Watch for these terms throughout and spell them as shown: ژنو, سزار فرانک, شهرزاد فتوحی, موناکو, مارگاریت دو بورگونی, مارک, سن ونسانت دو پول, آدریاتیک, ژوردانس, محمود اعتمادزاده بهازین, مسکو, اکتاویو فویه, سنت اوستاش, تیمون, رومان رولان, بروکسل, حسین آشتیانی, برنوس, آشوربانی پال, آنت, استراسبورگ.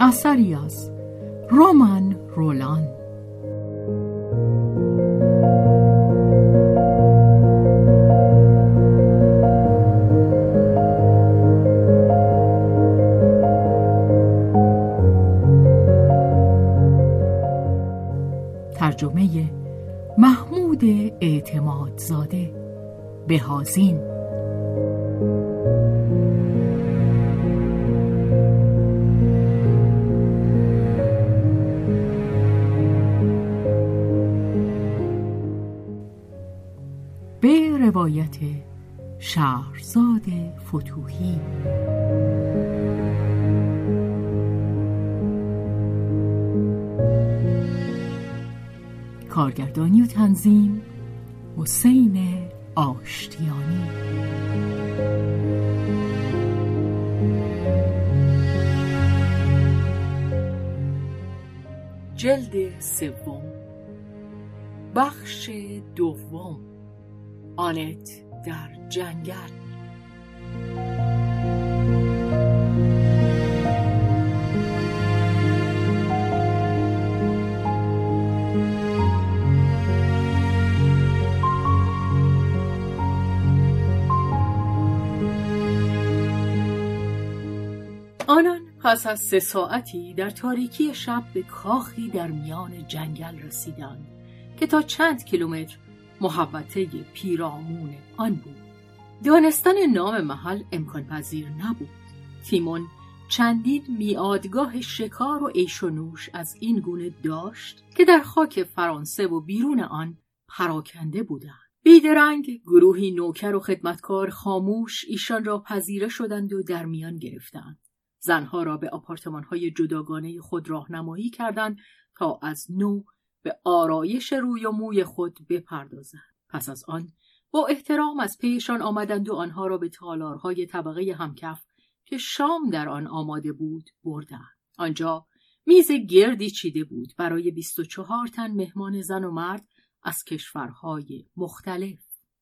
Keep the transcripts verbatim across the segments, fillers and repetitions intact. اثری از رومان رولان. ترجمه محمود اعتمادزاده بهازین. روایت شهرزاد فتوحی. کارگردانی و تنظیم حسین آشتیانی. جلد سوم، بخش دوم، آنت در جنگل. آنان پس از سه ساعتی در تاریکی شب به کاخی در میان جنگل رسیدند که تا چند کیلومتر محوطه پیرامون آن بود. دانستن نام محل امکان پذیر نبود. تیمون چندین میادگاه شکار و عیش و نوش از این گونه داشت که در خاک فرانسه و بیرون آن پراکنده بودند. بیدرنگ گروهی نوکر و خدمتکار خاموش ایشان را پذیره شدند و در میان گرفتند. زنها را به آپارتمان‌های جداگانه خود راهنمایی کردند تا از نو به آرایش روی و موی خود بپردازند. پس از آن با احترام از پیشان آمدند و آنها را به تالارهای طبقه همکف که شام در آن آماده بود بردند. آنجا میز گردی چیده بود برای بیست و چهار تن مهمان زن و مرد از کشورهای مختلف.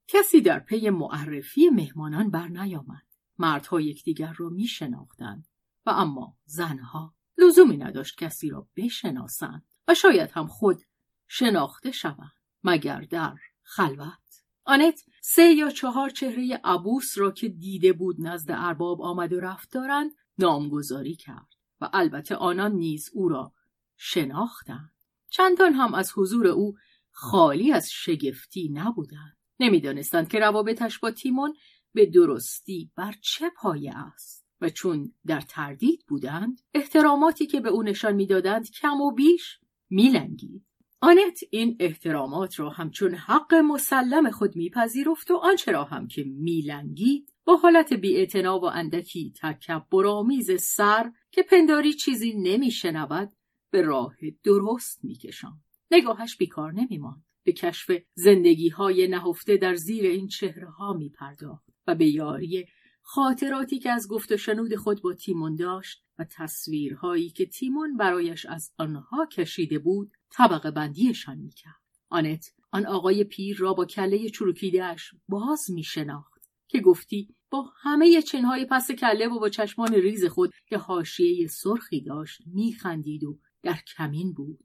کسی در پی معرفی مهمانان بر نیامد. مردها یکدیگر را میشناختند و اما زنها لزومی نداشت کسی را بشناسند و شاید هم خود شناخته شوند مگر در خلوت. آنت سه یا چهار چهره عبوس را که دیده بود نزد ارباب آمد و رفت دارند نامگذاری کرد و البته آنان نیز او را شناختند. چندان هم از حضور او خالی از شگفتی نبودند. نمیدانستند که روابطش با تیمون به درستی بر چه پایه است و چون در تردید بودند احتراماتی که به او نشان میدادند کم و بیش میلنگید. آنت این احترامات را همچون حق مسلم خود میپذیرفت و آنچه را هم که میلنگید با حالت بی‌اعتنا و اندکی تکبرآمیز سر که پنداری چیزی نمیشنود به راه درست میکشاند. نگاهش بیکار نمیماند. به کشف زندگی‌های نهفته در زیر این چهره‌ها میپرداخت و به یاری خاطراتی که از گفت و شنود خود با تیمون داشت و تصویرهایی که تیمون برایش از آنها کشیده بود طبقه بندیشان میکرد. آنت آن آقای پیر را با کله چروکیده‌اش باز میشناخت که گفتی با همه چینهای پس کله و با چشمان ریز خود که حاشیه سرخی داشت میخندید و در کمین بود.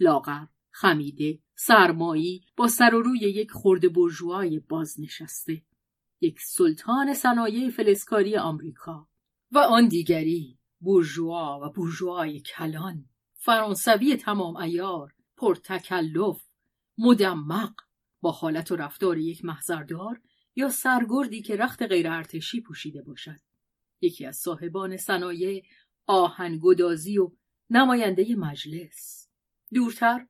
لاغر، خمیده، سرمایی، با سر و روی یک خرده بورژوای بازنشسته، یک سلطان صنایع فلزکاری آمریکا و آن دیگری بورژوا و بورژوای کلان، فرانسوی تمام عیار، پرتکلف، مدمق، با حالت و رفتار یک محضردار یا سرگردی که رخت غیرارتشی پوشیده باشد. یکی از صاحبان صنایع آهنگدازی و نماینده مجلس. دورتر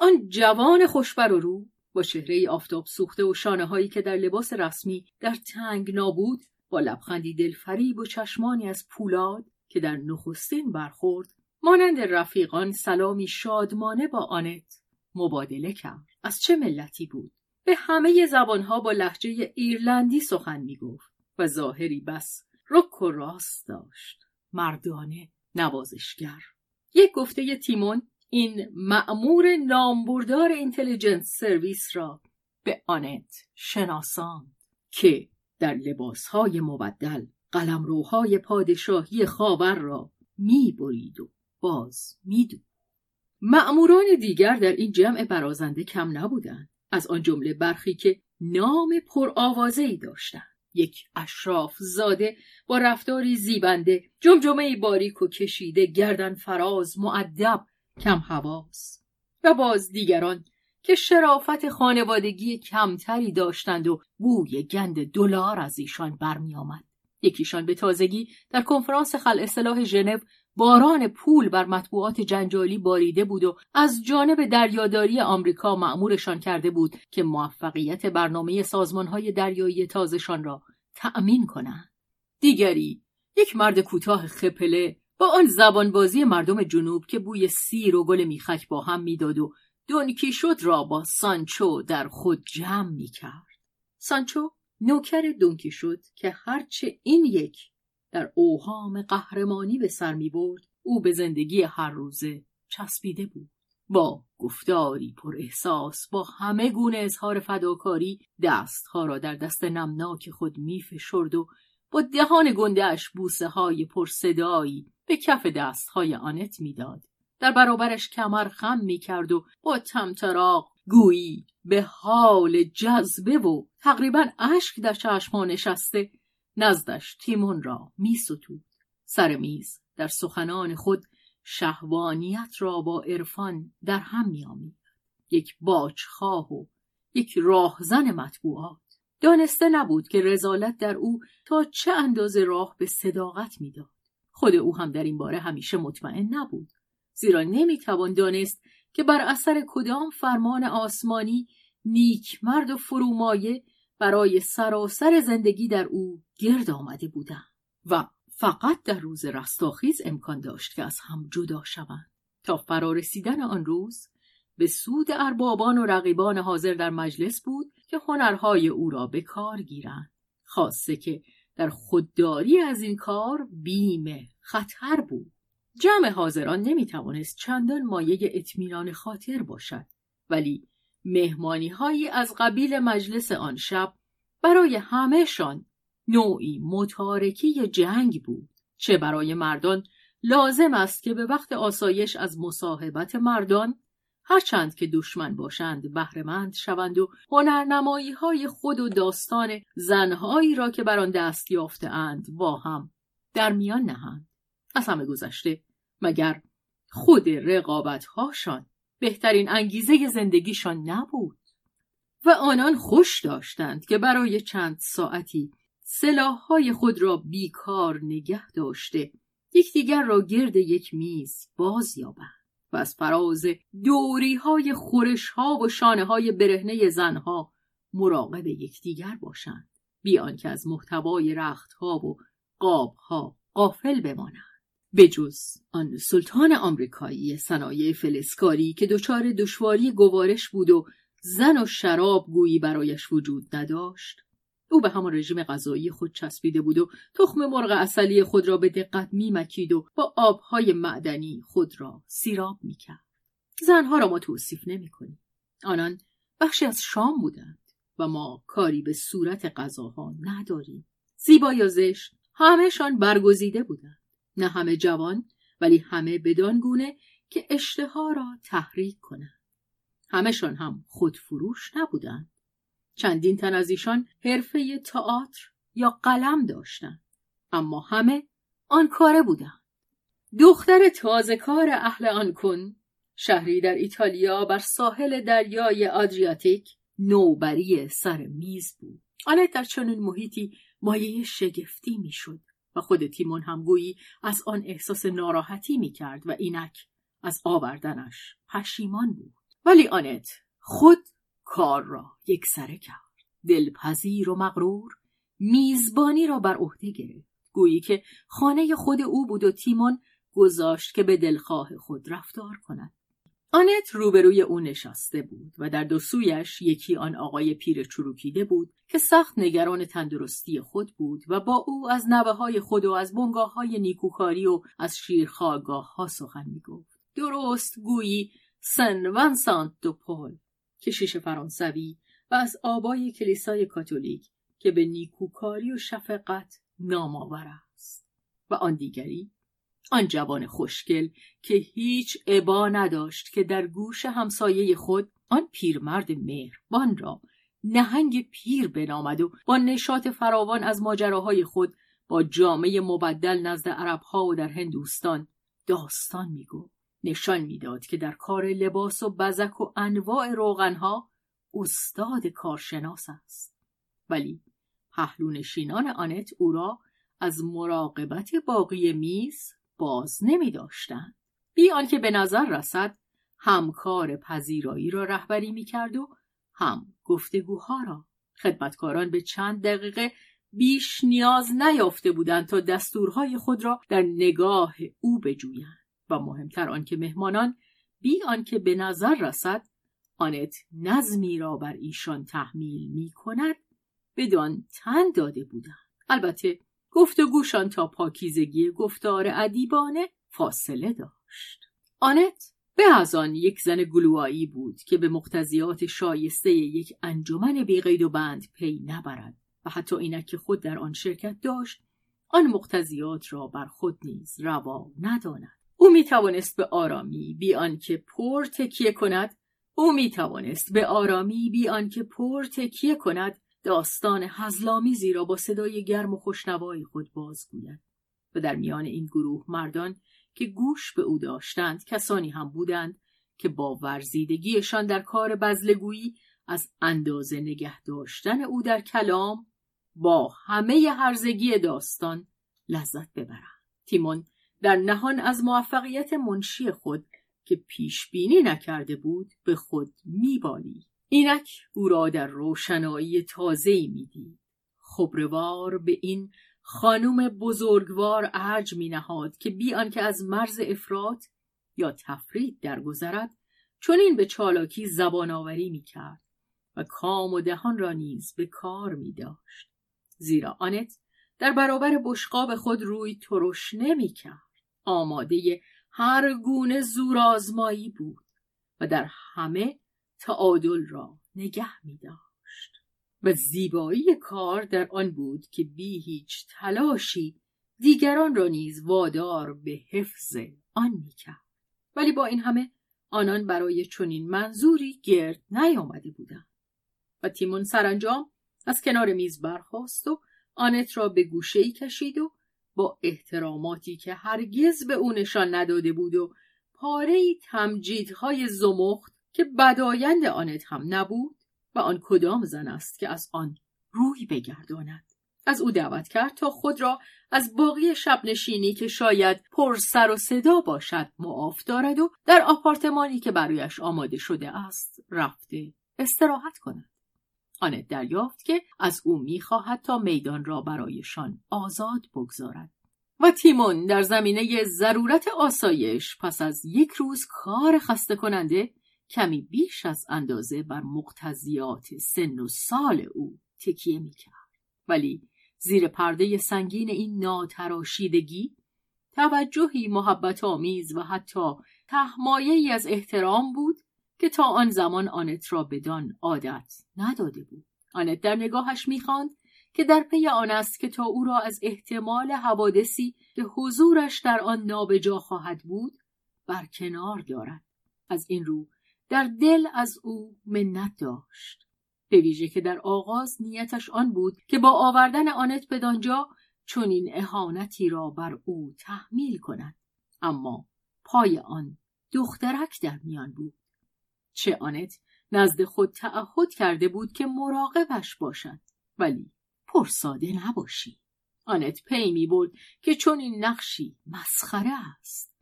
آن جوان خوشبر و رو با چهره آفتاب سوخته و شانه‌هایی که در لباس رسمی در تنگنا بود، با لبخندی دلفریب و چشمانی از پولاد که در نخستین برخورد مانند رفیقان سلامی شادمانه با آنت مبادله کرد. از چه ملتی بود؟ به همه زبانها با لهجه ایرلندی سخن می گفت و ظاهری بس رک و راست داشت. مردانه، نوازشگر. یک گفته تیمون این مأمور نامبردار اینتلیجنس سرویس را به آنت شناساند که در لباسهای مبدل قلمروهای پادشاهی خاور را می برید و باز می دود. مأموران دیگر در این جمع برازنده کم نبودند، از آن جمله برخی که نام پرآوازه‌ای داشتند. یک اشراف زاده با رفتاری زیبنده، جمجمه‌ای باریک و کشیده، گردن فراز، مؤدب، کم حواس، و باز دیگران که شرافت خانوادگی کمتری داشتند و بوی گند دلار از ایشان برمی آمد. یکیشان به تازگی در کنفرانس خلع سلاح ژنو باران پول بر مطبوعات جنجالی باریده بود و از جانب دریاداری آمریکا مأمورشان کرده بود که موفقیت برنامه سازمان‌های دریایی تازه‌شان را تأمین کنند. دیگری، یک مرد کوتاه خپله با آن زبانبازی مردم جنوب که بوی سیر و گل میخک با هم میداد و دونکی شد را با سانچو در خود جمع میکرد. سانچو نوکر دونکی شد که هرچه این یک در اوهام قهرمانی به سر می برد، او به زندگی هر روزه چسبیده بود. با گفتاری پر احساس، با همه گونه اظهار فداکاری، دستها را در دست نمناک خود می فشرد و با دهان گنده‌اش بوسه های پر صدایی به کف دستهای آنت می داد. در برابرش کمر خم می کرد و با تمطراق گویی به حال جذبه و تقریباً اشک در چشم‌ها نشسته نزدش تیمون را می ستود. سر میز در سخنان خود شهوانیت را با عرفان در هم می آمید. یک باجخواه و یک راهزن مطبوعات. دانسته نبود که رذالت در او تا چه اندازه راه به صداقت می داد. خود او هم در این باره همیشه مطمئن نبود، زیرا نمی توان دانست که بر اثر کدام فرمان آسمانی نیکمرد و فرومایه برای سراسر زندگی در او گرد آمده بودند و فقط در روز رستاخیز امکان داشت که از هم جدا شوند. تا فرارسیدن آن روز به سود اربابان و رقیبان حاضر در مجلس بود که هنرهای او را به کار گیرند، خاصه که در خودداری از این کار بیم خطر بود. جمع حاضران نمی توانست چندان مایه اطمینان خاطر باشد، ولی مهمانی هایی از قبیل مجلس آن شب برای همهشان نوعی متارکی جنگ بود. چه برای مردان لازم است که به وقت آسایش از مصاحبت مردان، هرچند که دشمن باشند، بهره‌مند شوند و هنرنمایی های خود و داستان زنهایی را که بر آن دست یافته‌اند با هم در میان نهند. از همه گذشته مگر خود رقابت هاشان بهترین انگیزه زندگیشان نبود و آنان خوش داشتند که برای چند ساعتی سلاح‌های خود را بیکار نگه داشته یکدیگر را گرد یک میز باز یابند و از فراز دوری‌های خورش‌ها و شانه‌های برهنه زن‌ها مراقب یکدیگر باشند، بی آنکه از محتوای رخت‌ها و قاب‌ها غافل بمانند. بجز آن سلطان آمریکایی صنایع فلزکاری که دچار دشواری گوارش بود و زن و شراب گویی برایش وجود نداشت، او به همان رژیم غذایی خود چسبیده بود و تخم مرغ عسلی خود را به دقت می‌مکید و با آب‌های معدنی خود را سیراب می‌کرد. زنها را ما توصیف نمی‌کنیم، آنان بخشی از شام بودند و ما کاری به صورت غذاها نداریم. زیبا یا زشت، همه‌شان برگزیده بودند، نه همه جوان، ولی همه بدان گونه که اشتها را تحریک کنند. همه‌شان هم خودفروش نبودند. چندین تن از ایشان حرفه تئاتر یا قلم داشتند، اما همه آن کاره بودند. دختر تازه کار اهل آنکون، شهری در ایتالیا بر ساحل دریای آدریاتیک، نوبری سر میز بود. آنت در چنین محیطی مایه شگفتی میشد و خود تیمون هم گویی از آن احساس ناراحتی می کرد و اینک از آوردنش پشیمان بود. ولی آنت خود کار را یک سره کرد. دلپذیر و مغرور میزبانی را بر عهده گرفت، گویی که خانه خود او بود و تیمون گذاشت که به دلخواه خود رفتار کند. آنت روبروی او نشسته بود و در دو سویش یکی آن آقای پیر چروکیده بود که سخت نگران تندرستی خود بود و با او از نوه‌های خود و از بنگاه‌های نیکوکاری و از شیرخوارگاه‌ها سخن می‌گفت. درست گویی سن ونسانت دو پول کشیش فرانسوی و از آبای کلیسای کاتولیک که به نیکوکاری و شفقت نام‌آور است. و آن دیگری آن جوان خوشگل که هیچ ابا نداشت که در گوش همسایه خود آن پیرمرد مهربان را نهنگ پیر بنامد و با نشاط فراوان از ماجراهای خود با جامعه مبدل نزد عربها و در هندوستان داستان میگفت. نشان میداد که در کار لباس و بزک و انواع روغنها استاد کارشناس است. ولی پهلونشینان آنت او را از مراقبت باقی میز باز نمی داشتن. بی آنکه به نظر رسد همکار پذیرایی را رهبری می کرد و هم گفتگوها را. خدمتکاران به چند دقیقه بیش نیاز نیافته بودند تا دستورهای خود را در نگاه او بجویند و مهمتر آنکه مهمانان بی آنکه به نظر رسد آنت نظمی را بر ایشان تحمیل می کند بدان تن داده بودند. البته گفتگوشان تا پاکیزگی گفتار ادیبانه فاصله داشت. آنت به از آن یک زن گلوایی بود که به مقتضیات شایسته یک انجمن بی‌قید و بند پی نبرد و حتی اینکه خود در آن شرکت داشت آن مقتضیات را بر خود نیز روا نداند. او می توانست به آرامی بی آنکه پر تکیه کند او می توانست به آرامی بی آنکه پر تکیه کند داستان هزلامیزی را با صدای گرم و خوشنوای خود بازگوید و در میان این گروه مردان که گوش به او داشتند کسانی هم بودند که با ورزیدگیشان در کار بذله‌گویی از اندازه نگه داشتن او در کلام با همه هرزگی داستان لذت ببرند. تیمون در نهان از موفقیت منشی خود که پیش بینی نکرده بود به خود میبالید. اینک او را در روشنایی تازه‌ای می‌دید. خبروار به این خانم بزرگوار عرج می‌نهاد که بی آنکه از مرز افراط یا تفرید درگذرد چنین به چالاکی زبان‌آوری می‌کرد و کام و دهان را نیز به کار می‌داشت. زیرا آنت در برابر بشقاب خود روی ترش نمی‌کرد. آماده هر گونه زورآزمایی بود و در همه تعادل را نگه می داشت و زیبایی کار در آن بود که بی هیچ تلاشی دیگران را نیز وادار به حفظ آن می کرد. ولی با این همه آنان برای چنین منظوری گرد نیامده بودند. و تیمون سرانجام از کنار میز برخاست و آنت را به گوشه‌ای کشید و با احتراماتی که هرگز به او نشان نداده بود و پاره‌ای تمجیدهای زمخت که بدایند آنت هم نبود و آن کدام زن است که از آن روی بگرداند. از او دعوت کرد تا خود را از باقی شب نشینی که شاید پر سر و صدا باشد معاف دارد و در آپارتمانی که برایش آماده شده است رفته استراحت کند. آنت دریافت که از او می‌خواهد تا میدان را برایشان آزاد بگذارد. و تیمون در زمینه ضرورت آسایش پس از یک روز کار خسته کننده کمی بیش از اندازه بر مقتضیات سن و سال او تکیه میکرد. ولی زیر پرده سنگین این ناتراشیدگی توجهی محبت آمیز و حتی تحمایه‌ای از احترام بود که تا آن زمان آنت را بدان عادت نداده بود. آنت در نگاهش میخواند که در پی آن است که تا او را از احتمال حوادثی که حضورش در آن نابجا خواهد بود بر کنار دارد. از این رو در دل از او منت داشت، به ویژه که در آغاز نیتش آن بود که با آوردن آنت بدانجا چنین اهانتی را بر او تحمیل کند. اما پای آن دخترک در میان بود. چه آنت نزد خود تعهد کرده بود که مراقبش باشد ولی پرساده نباشی. آنت پی می برد که چنین نقشی مسخره است.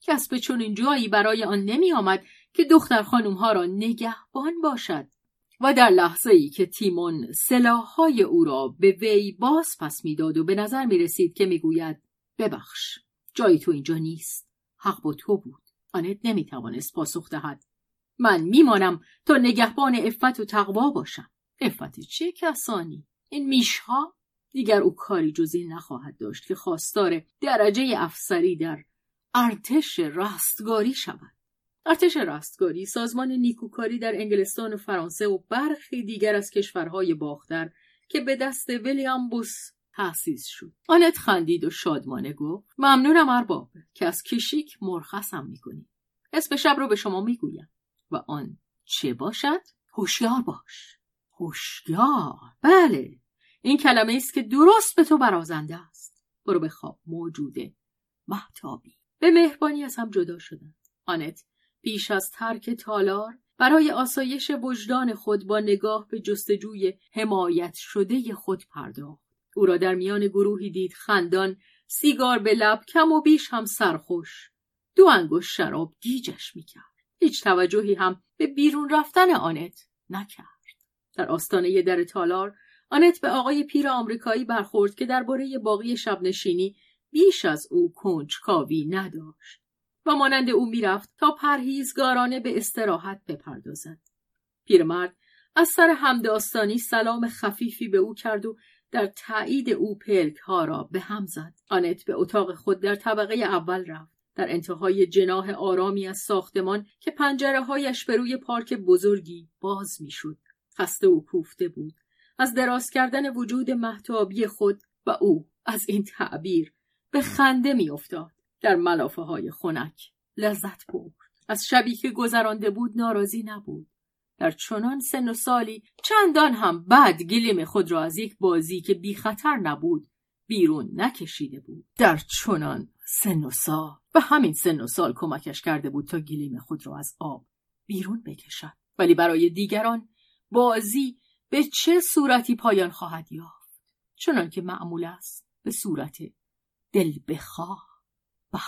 کس به چنین جایی برای آن نمی آمد که دختر خانمها را نگهبان باشد. و در لحظه‌ای که تیمون سلاح‌های او را به وی باز پس می‌داد و به نظر می‌رسید که می‌گوید ببخش، جایی تو اینجا نیست، حق با تو بود. آنت نمیتوانست پاسخ دهد. من میمانم تا نگهبان عفت و تقوا باشم. عفت چه کسانی؟ این میشها؟ دیگر او کاری جزی نخواهد داشت که خواستار درجه افسری در ارتش راستگاری شود. ارتش راستگاری سازمان نیکوکاری در انگلستان و فرانسه و برخی دیگر از کشورهای باختر که به دست ویلیام بوس تأسیس شد. آنت خندید و شادمانه گفت ممنونم ارباب که از کشیک مرخصم میکنی. اسم شب رو به شما میگویم و آن چه باشد؟ هوشیار باش. هوشیار. بله. این کلمه ایست که درست به تو برازنده است. برو به خواب موجوده. مهتابی. به مهربانی از هم جدا شدند. آنت پیش از ترک تالار برای آسایش وجدان خود با نگاه به جستجوی حمایت شده خود پرداخت. او را در میان گروهی دید خندان، سیگار به لب، کم و بیش هم سرخوش. دو انگشت شراب گیجش میکرد. هیچ توجهی هم به بیرون رفتن آنت نکرد. در آستانه در تالار آنت به آقای پیر آمریکایی برخورد که درباره باقی شبنشینی بیش از او کنجکاوی نداشت و مانند او میرفت تا پرهیزگارانه به استراحت بپردازد. پیرمرد از سر همداستانی سلام خفیفی به او کرد و در تایید او پلک ها را به هم زد. آنت به اتاق خود در طبقه اول رفت. در انتهای جناح آرامی از ساختمان که پنجره هایش به روی پارک بزرگی باز میشد، خسته و کوفته بود از دراز کردن وجود مهتابی خود و او از این تعبیر به خنده میافتاد. در ملافه های خنک لذت برد. از شبی که گذرانده بود ناراضی نبود. در چنان سن و سالی چندان هم بد گلیم خود را از یک بازی که بی خطر نبود بیرون نکشیده بود. در چنان سن و سال و همین سن و سال کمکش کرده بود تا گلیم خود را از آب بیرون بکشد. ولی برای دیگران بازی به چه صورتی پایان خواهد یافت؟ چنان که معمول است، به صورت دل بخواه. با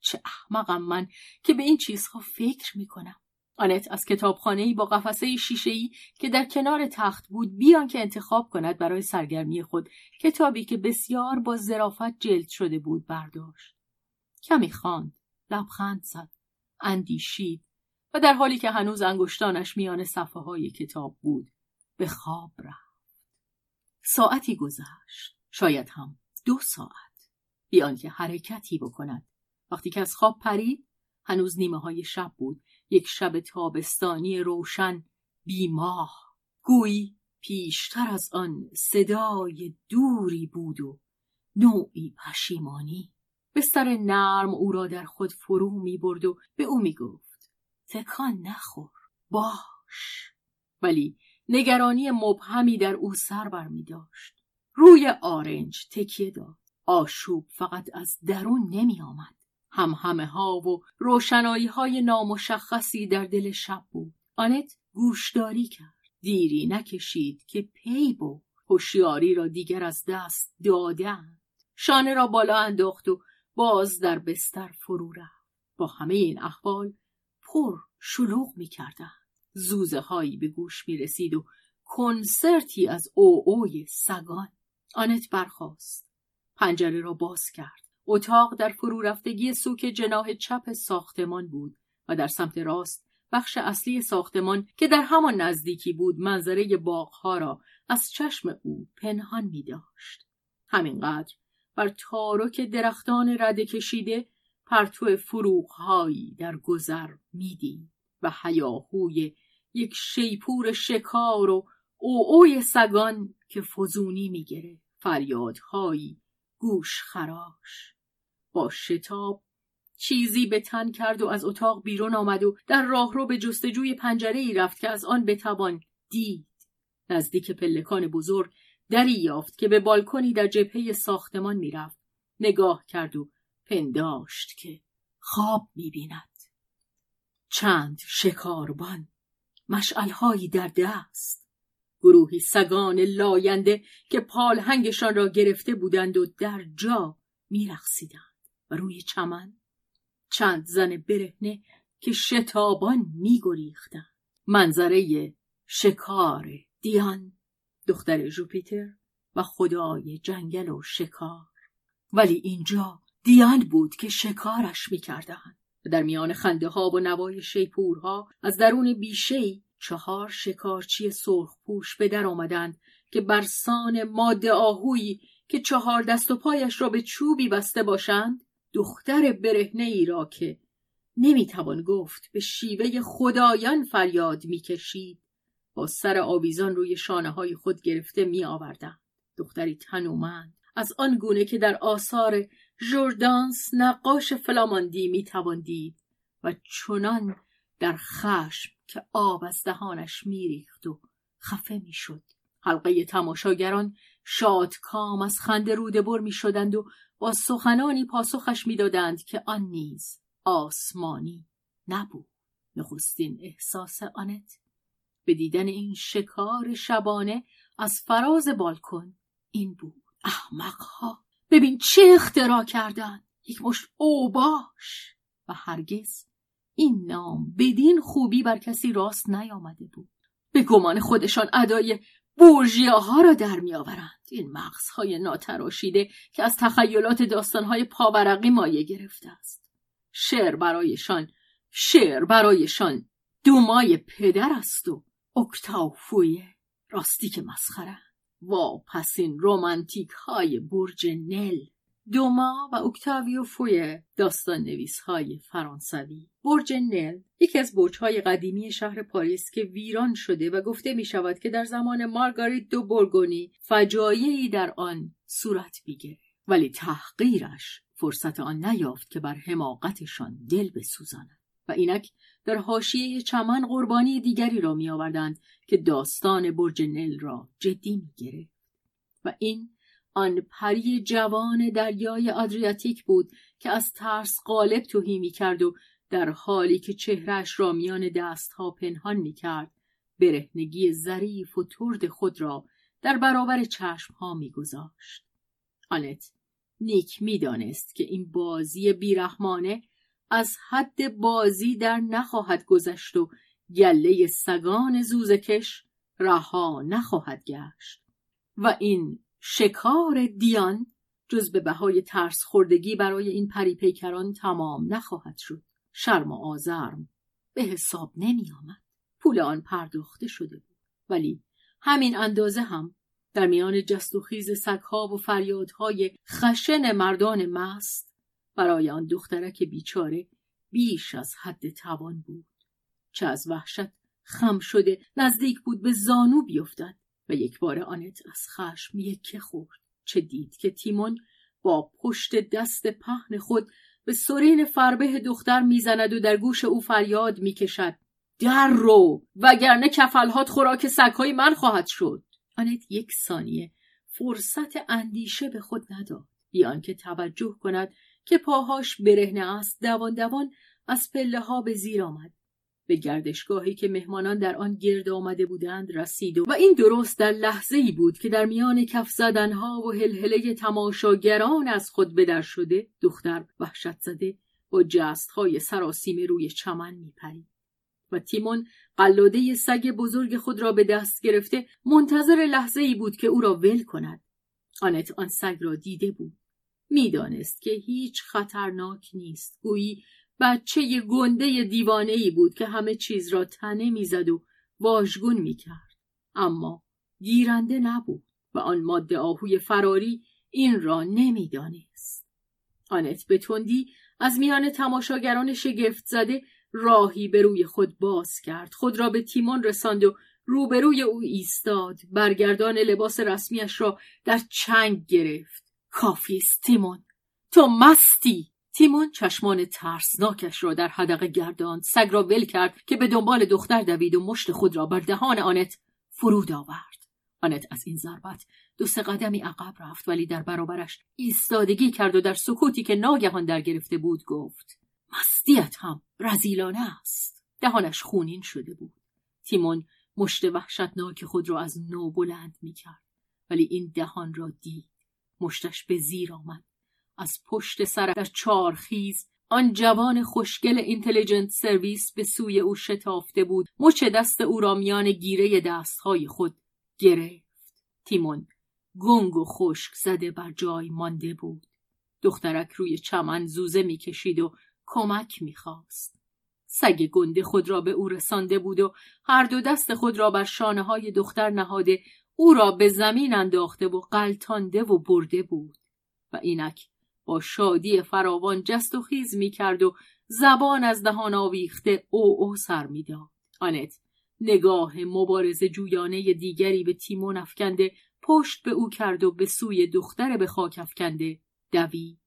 چه احمقم من که به این چیزها فکر میکنم. آنت از کتابخانه‌ای با قفسه شیشه‌ای که در کنار تخت بود بیان که انتخاب کند برای سرگرمی خود کتابی که بسیار با ظرافت جلد شده بود برداشت. کمی خواند، لبخند زد، اندیشید و در حالی که هنوز انگشتانش میان صفحه‌های کتاب بود به خواب رفت. ساعتی گذشت، شاید هم دو ساعت، بی آنکه حرکتی بکند. وقتی که از خواب پرید هنوز نیمه های شب بود. یک شب تابستانی روشن بی ماه، گویی پیشتر از آن صدای دوری بود و نوعی پشیمانی. بستر نرم او را در خود فرو می برد و به او می گفت تکان نخور، باش. ولی نگرانی مبهمی در او سر بر می داشت. روی آرنج تکیه داد. آشوب فقط از درون نمی آمد. همهمه ها و روشنایی های نامشخصی در دل شب بود. آنت گوشداری کرد. دیری نکشید که پی برد. هوشیاری را دیگر از دست دادند. شانه را بالا انداخت و باز در بستر فرو رفت. با همه این احوال پر شلوغ می کردند. زوزه هایی به گوش می رسید و کنسرتی از او اوی سگان. آنت برخاست. پنجره را باز کرد. اتاق در فرو رفتگی سوک جناح چپ ساختمان بود و در سمت راست بخش اصلی ساختمان که در همان نزدیکی بود منظره باغها را از چشم او پنهان می داشت. همینقدر بر تارک درختان رده کشیده پرتو فروغهایی در گذر می دید و هیاهوی یک شیپور شکار و اوعوی سگان که فزونی می گره. فریادهایی گوش خراش. با شتاب چیزی به تن کرد و از اتاق بیرون آمد و در راهرو به جستجوی پنجره‌ای رفت که از آن بتوان دید. نزدیک پلکان بزرگ دری یافت که به بالکنی در جبهه ساختمان میرفت. نگاه کرد و پنداشت که خواب می‌بیند. چند شکاربان، مشعل‌هایی در دست، گروهی سگان لاینده که پالهنگشان را گرفته بودند و در جا می‌رقصیدند و روی چمن چند زن برهنه که شتابان می‌گریختند. منظره شکار دیان، دختر ژوپیتر و خدای جنگل و شکار. ولی اینجا دیان بود که شکارش می‌کردند. و در میان خنده ها و نوای شیپورها از درون بیشه‌ای چهار شکارچی سرخ پوش به در آمدند که برسان ماده آهویی که چهار دست و پایش را به چوبی بسته باشند، دختر برهنه ای را که نمیتوان گفت به شیوه خدایان فریاد میکشید، با سر آویزان روی شانه های خود گرفته می آوردند. دختری تنومند، از آن گونه که در آثار ژوردانس نقاش فلاماندی می توان دید و چنان در خشم که آب از دهانش می ریخت و خفه می شد. حلقه تماشاگران شادکام از خنده روده بر می شدند و با سخنانی پاسخش می دادند که آن نیز آسمانی نبود. نخستین احساس آنت به دیدن این شکار شبانه از فراز بالکن این بود: احمق‌ها، ببین چه اختراع کردن، یک مشت اوباش. و هرگز این نام بدین خوبی بر کسی راست نیامده بود. به گمان خودشان ادای بورژیاها را در می آورند، این مغزهای ناتراشیده که از تخیلات داستانهای پاورقی مایه گرفته است. شعر برایشان شعر برایشان دومای پدر است و اکتافوی راستی که مسخره. وا پس این رومانتیک های برج نل. دوما و اکتاویو فویه، داستان نویس های فرانسوی. برج نل یکی از برج های قدیمی شهر پاریس که ویران شده و گفته می شود که در زمان مارگاریت دو بورگونی فجایعی در آن صورت میگیرد، ولی تحقیرش فرصت آن نیافت که بر حماقتشان دل بسوزاند و اینک در حاشیه چمن قربانی دیگری را می آوردند که داستان برج نل را جدی می گرفت. و این آن پری جوان دریای آدریاتیک بود که از ترس قالب تهی می کرد و در حالی که چهرهش را میان دستها پنهان می کرد، برهنگی ظریف و ترد خود را در برابر چشمها می گذاشت. آنت نیک می دانست که این بازی بیرحمانه از حد بازی در نخواهد گذشت و گله سگان زوزکش رها نخواهد گشت و این شکار دیان جز به بهای ترس خوردگی برای این پریپیکران تمام نخواهد شد. شرم و آزرم به حساب نمی آمد. پول آن پرداخته شده بود، ولی همین اندازه هم در میان جست و خیز سگها و فریادهای خشن مردان مست برای آن دخترک بیچاره بیش از حد توان بود. چه از وحشت خم شده نزدیک بود به زانو بیفتد و یک بار آنت از خشم یکه خورد. چه دید که تیمون با پشت دست پهن خود به سرین فربه دختر میزند و در گوش او فریاد میکشد: در رو، وگرنه کفلهات خوراک سگهای من خواهد شد. آنت یک ثانیه فرصت اندیشه به خود نداد، بیان که توجه کند که پاهاش برهنه است دوان دوان از پله ها به زیر آمد. به گردشگاهی که مهمانان در آن گرد آمده بودند رسید و این درست در لحظه‌ای بود که در میان کف زدنها و هلهله تماشاگران از خود بدر شده، دختر وحشت زده با جستهای سراسیمه روی چمن میپرید و تیمون قلاده سگ بزرگ خود را به دست گرفته منتظر لحظه‌ای بود که او را ول کند. آنت آن سگ را دیده بود، میدانست که هیچ خطرناک نیست. گویی بچه ی گنده دیوانه‌ای بود که همه چیز را تنه میزد و واژگون میکرد، اما گیرنده نبود و آن ماده آهوی فراری این را نمیدانست. آنت به تندی از میان تماشاگران شگفت زده راهی به روی خود باز کرد، خود را به تیمون رساند و روبروی او ایستاد. برگردان لباس رسمیش را در چنگ گرفت. کافی است تیمون، تو مستی. تیمون چشمان ترسناکش را در حدقه گرداند، سگ را ول کرد که به دنبال دختر دوید و مشت خود را بر دهان آنت فرود آورد. آنت از این ضربت دو سه قدمی عقب رفت، ولی در برابرش ایستادگی کرد و در سکوتی که ناگهان در گرفته بود گفت: مستیت هم رذیلانه است. دهانش خونین شده بود. تیمون مشت وحشتناک خود را از نو بلند می‌کرد، ولی این دهان را دید. مشتش به زیر آمد. از پشت سر در چارخیز آن جوان خوشگل اینتلیجنت سرویس به سوی او شتافته بود. مچ دست او را میان گیره دستهای خود گرفت. تیمون گنگ و خشک زده بر جای مانده بود. دخترک روی چمن زوزه میکشید و کمک می‌خواست. سگ گنده خود را به او رسانده بود و هر دو دست خود را بر شانه‌های دختر نهاده او را به زمین انداخته و غلتانده و برده بود و اینک با شادی فراوان جست و خیز می‌کرد و زبان از دهان آویخته او او سر می‌داد. آنت نگاه مبارزه جویانه دیگری به تیمون افکنده پشت به او کرد و به سوی دختر به خاک افکنده دوید.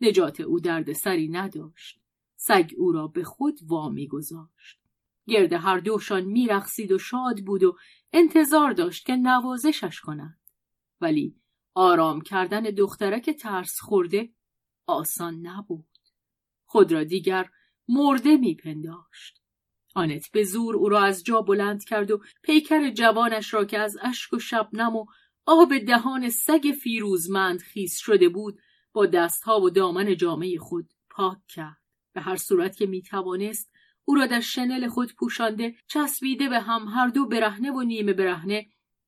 نجات او درد سری نداشت. سگ او را به خود وامی گذاشت. گرد هر دوشان میرقصید و شاد بود و انتظار داشت که نوازشش کنند. ولی آرام کردن دخترک ترس خورده آسان نبود. خود را دیگر مرده میپنداشت. آنت به زور او را از جا بلند کرد و پیکر جوانش را که از اشک و شبنم و آب دهان سگ فیروزمند خیس شده بود با دستها و دامن جامعه خود پاک کرد. به هر صورت که میتوانست او را در شنل خود پوشانده چسبیده به هم هر دو برهنه و نیمه برهنه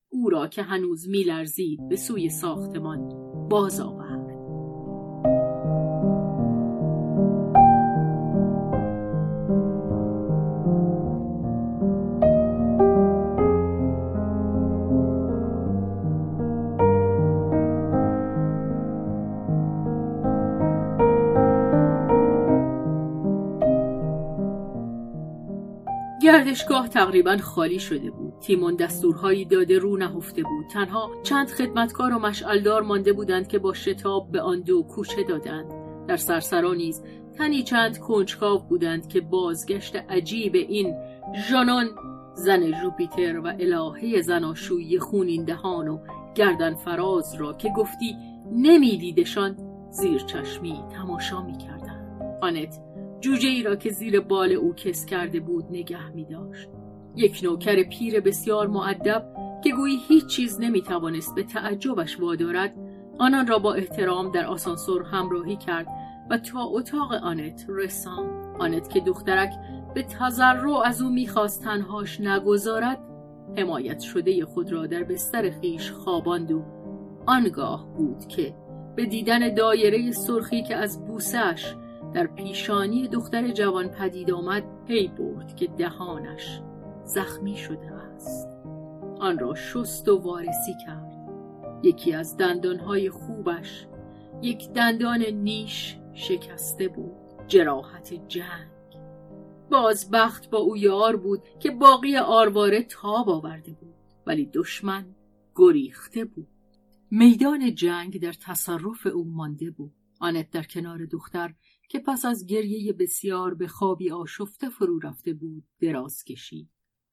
او را که هنوز میلرزید به سوی ساختمان باز آورد. گردشگاه تقریبا خالی شده بود. تیمون دستورهایی داده رو نهفته بود. تنها چند خدمتکار و مشعلدار مانده بودند که با شتاب به آن دو کوچه دادند. در سرسرا نیز تنی چند کنجکاو بودند که بازگشت عجیب این ژانون زن ژوپیتر و الهه زناشویی خونین دهان و گردن فراز را که گفتی نمیدیدشان زیر چشمی تماشا می‌کردند. آنت جوجه ای را که زیر بال او کس کرده بود نگه می داشت. یک نوکر پیر بسیار مؤدب که گویی هیچ چیز نمی توانست به تعجبش وادارد، آنان را با احترام در آسانسور همراهی کرد و تا اتاق آنت رساند. آنت که دخترک به تضرع از او می خواست تنهاش نگذارد، حمایت شده خود را در بستر خیش خواباند و آنگاه بود که به دیدن دایره سرخی که از بوسش در پیشانی دختر جوان پدید آمد پی برد که دهانش زخمی شده است. آن را شست و وارسی کرد. یکی از دندانهای خوبش، یک دندان نیش شکسته بود. جراحت جنگ. باز بخت با او یار بود که باقی آرواره تاب آورده بود، ولی دشمن گریخته بود. میدان جنگ در تصرف او مانده بود. آنت در کنار دختر که پس از گریه بسیار به خوابی آشفته فرو رفته بود دراز کشید،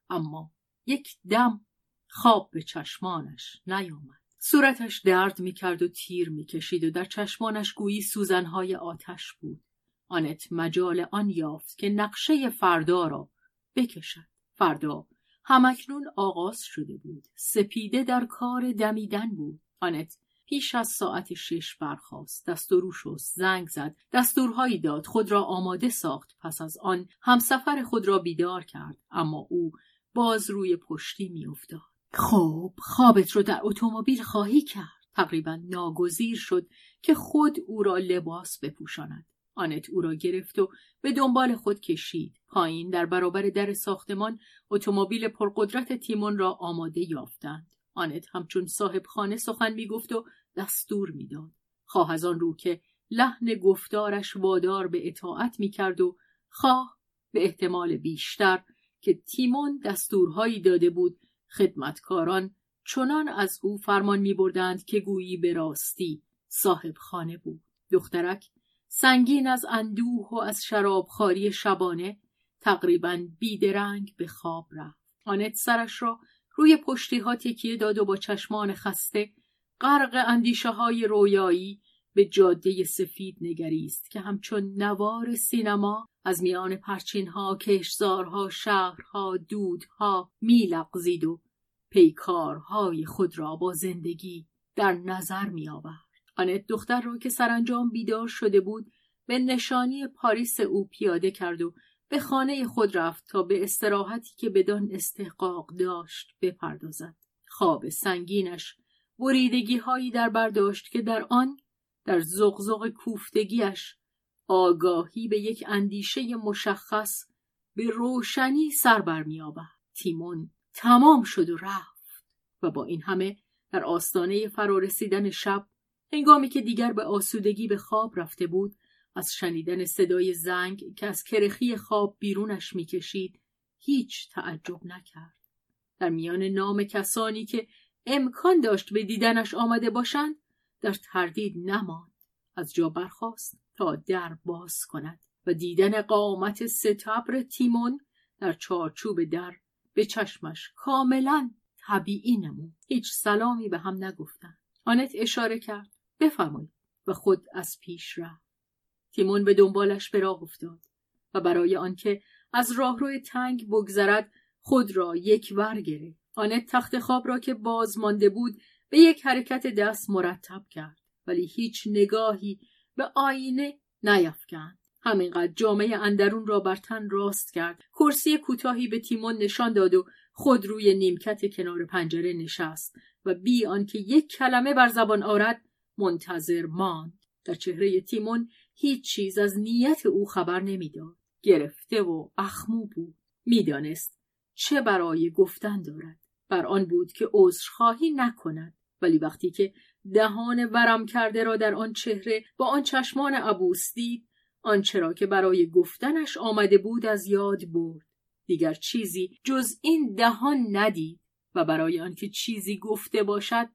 اما یک دم خواب به چشمانش نیامد. صورتش درد می‌کرد و تیر می‌کشید و در چشمانش گویی سوزن‌های آتش بود. آنت مجال آن یافت که نقشه فردا را بکشد. فردا همکنون آغاز شده بود. سپیده در کار دمیدن بود. آنت پیش از ساعت شش برخاست، دست و رو شست، زنگ زد، دستورهایی داد، خود را آماده ساخت. پس از آن همسفر خود را بیدار کرد، اما او باز روی پشتی می افتاد. خب خوابت رو در اتومبیل خواهی کرد. تقریبا ناگزیر شد که خود او را لباس بپوشاند. آنت او را گرفت و به دنبال خود کشید. پایین در برابر در ساختمان اتومبیل پرقدرت تیمون را آماده یافتند. آنت همچون صاحب خانه سخن می گفت و دستور می داد. خواه از آن رو که لحن گفتارش وادار به اطاعت می کرد و خواه به احتمال بیشتر که تیمون دستورهایی داده بود. خدمتکاران چنان از او فرمان می بردند که گویی به راستی صاحب خانه بود. دخترک سنگین از اندوه و از شرابخواری شبانه تقریباً بیدرنگ به خواب رفت. آنت سرش را روی پشتی ها تکیه داد و با چشمان خسته غرق اندیشه های رویایی به جاده سفید نگریست که همچون نوار سینما از میان پرچین ها، کشزارها، شهرها، دودها می لغزید و پیکارهای خود را با زندگی در نظر می آورد. آنت دختر را که سرانجام بیدار شده بود به نشانی پاریس او پیاده کرد و به خانه خود رفت تا به استراحتی که بدان استحقاق داشت بپردازد. خواب سنگینش بریدگی هایی در برداشت که در آن در زغزغ کوفتگیش آگاهی به یک اندیشه مشخص به روشنی سر برمی‌آورد. تیمون تمام شد و رفت و با این همه در آستانه فرارسیدن شب، هنگامی که دیگر به آسودگی به خواب رفته بود، از شنیدن صدای زنگ که از کرخی خواب بیرونش می‌کشید، هیچ تعجب نکرد. در میان نام کسانی که امکان داشت به دیدنش آمده باشند، در تردید نماند. از جا برخاست تا در باز کند و دیدن قامت ستبر تیمون در چارچوب در به چشمش کاملاً طبیعی نمود. هیچ سلامی به هم نگفتند. آنت اشاره کرد: بفرمایید، و خود از پیش رفت. تیمون به دنبالش به راه افتاد و برای آنکه از راهروی تنگ بگذرد، خود را یک ور گرفت. آنت تخت خواب را که باز مانده بود به یک حرکت دست مرتب کرد، ولی هیچ نگاهی به آینه نیفکند. همینقدر جامه اندرون را بر تن راست کرد، کرسی کوتاهی به تیمون نشان داد و خود روی نیمکت کنار پنجره نشست و بی آنکه یک کلمه بر زبان آورد، منتظر ماند. در چهره تیمون هیچ چیز از نیت او خبر نمیداد. گرفته و اخمو بود. میدانست چه برای گفتن دارد. بر آن بود که عذرخواهی نکند، ولی وقتی که دهان ورم کرده را در آن چهره با آن چشمان عبوس دید، آنچه را که برای گفتنش آمده بود از یاد برد. دیگر چیزی جز این دهان ندید و برای آنکه چیزی گفته باشد،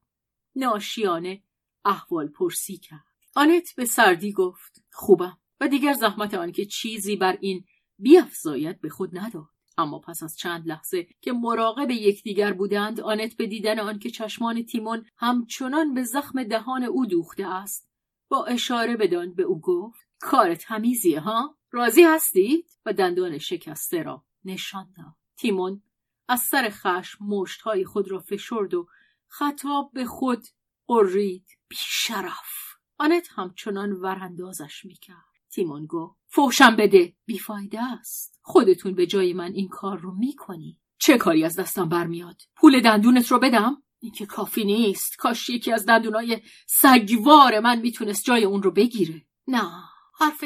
ناشیانه احوال پرسی کرد. آنت به سردی گفت: خوبم، و دیگر زحمت آنکه چیزی بر این بیفزاید به خود نداد. اما پس از چند لحظه که مراقب یکدیگر بودند، آنت به دیدن آنکه چشمان تیمون همچنان به زخم دهان او دوخته است، با اشاره بدان به او گفت: کار تمیزیه ها؟ راضی هستی؟ و دندان شکسته را نشان داد. تیمون از سر خشم مشت‌های خود را فشرد و خطاب به خود قرید: بی‌شرف. آنت همچنان وراندازش میکرد. تیمون گفت: فحشم بده، بیفایده است. خودتون به جای من این کار رو میکنی. چه کاری از دستم برمیاد؟ پول دندونت رو بدم؟ این که کافی نیست. کاش یکی از دندونای سگوار من میتونست جای اون رو بگیره. نه، حرف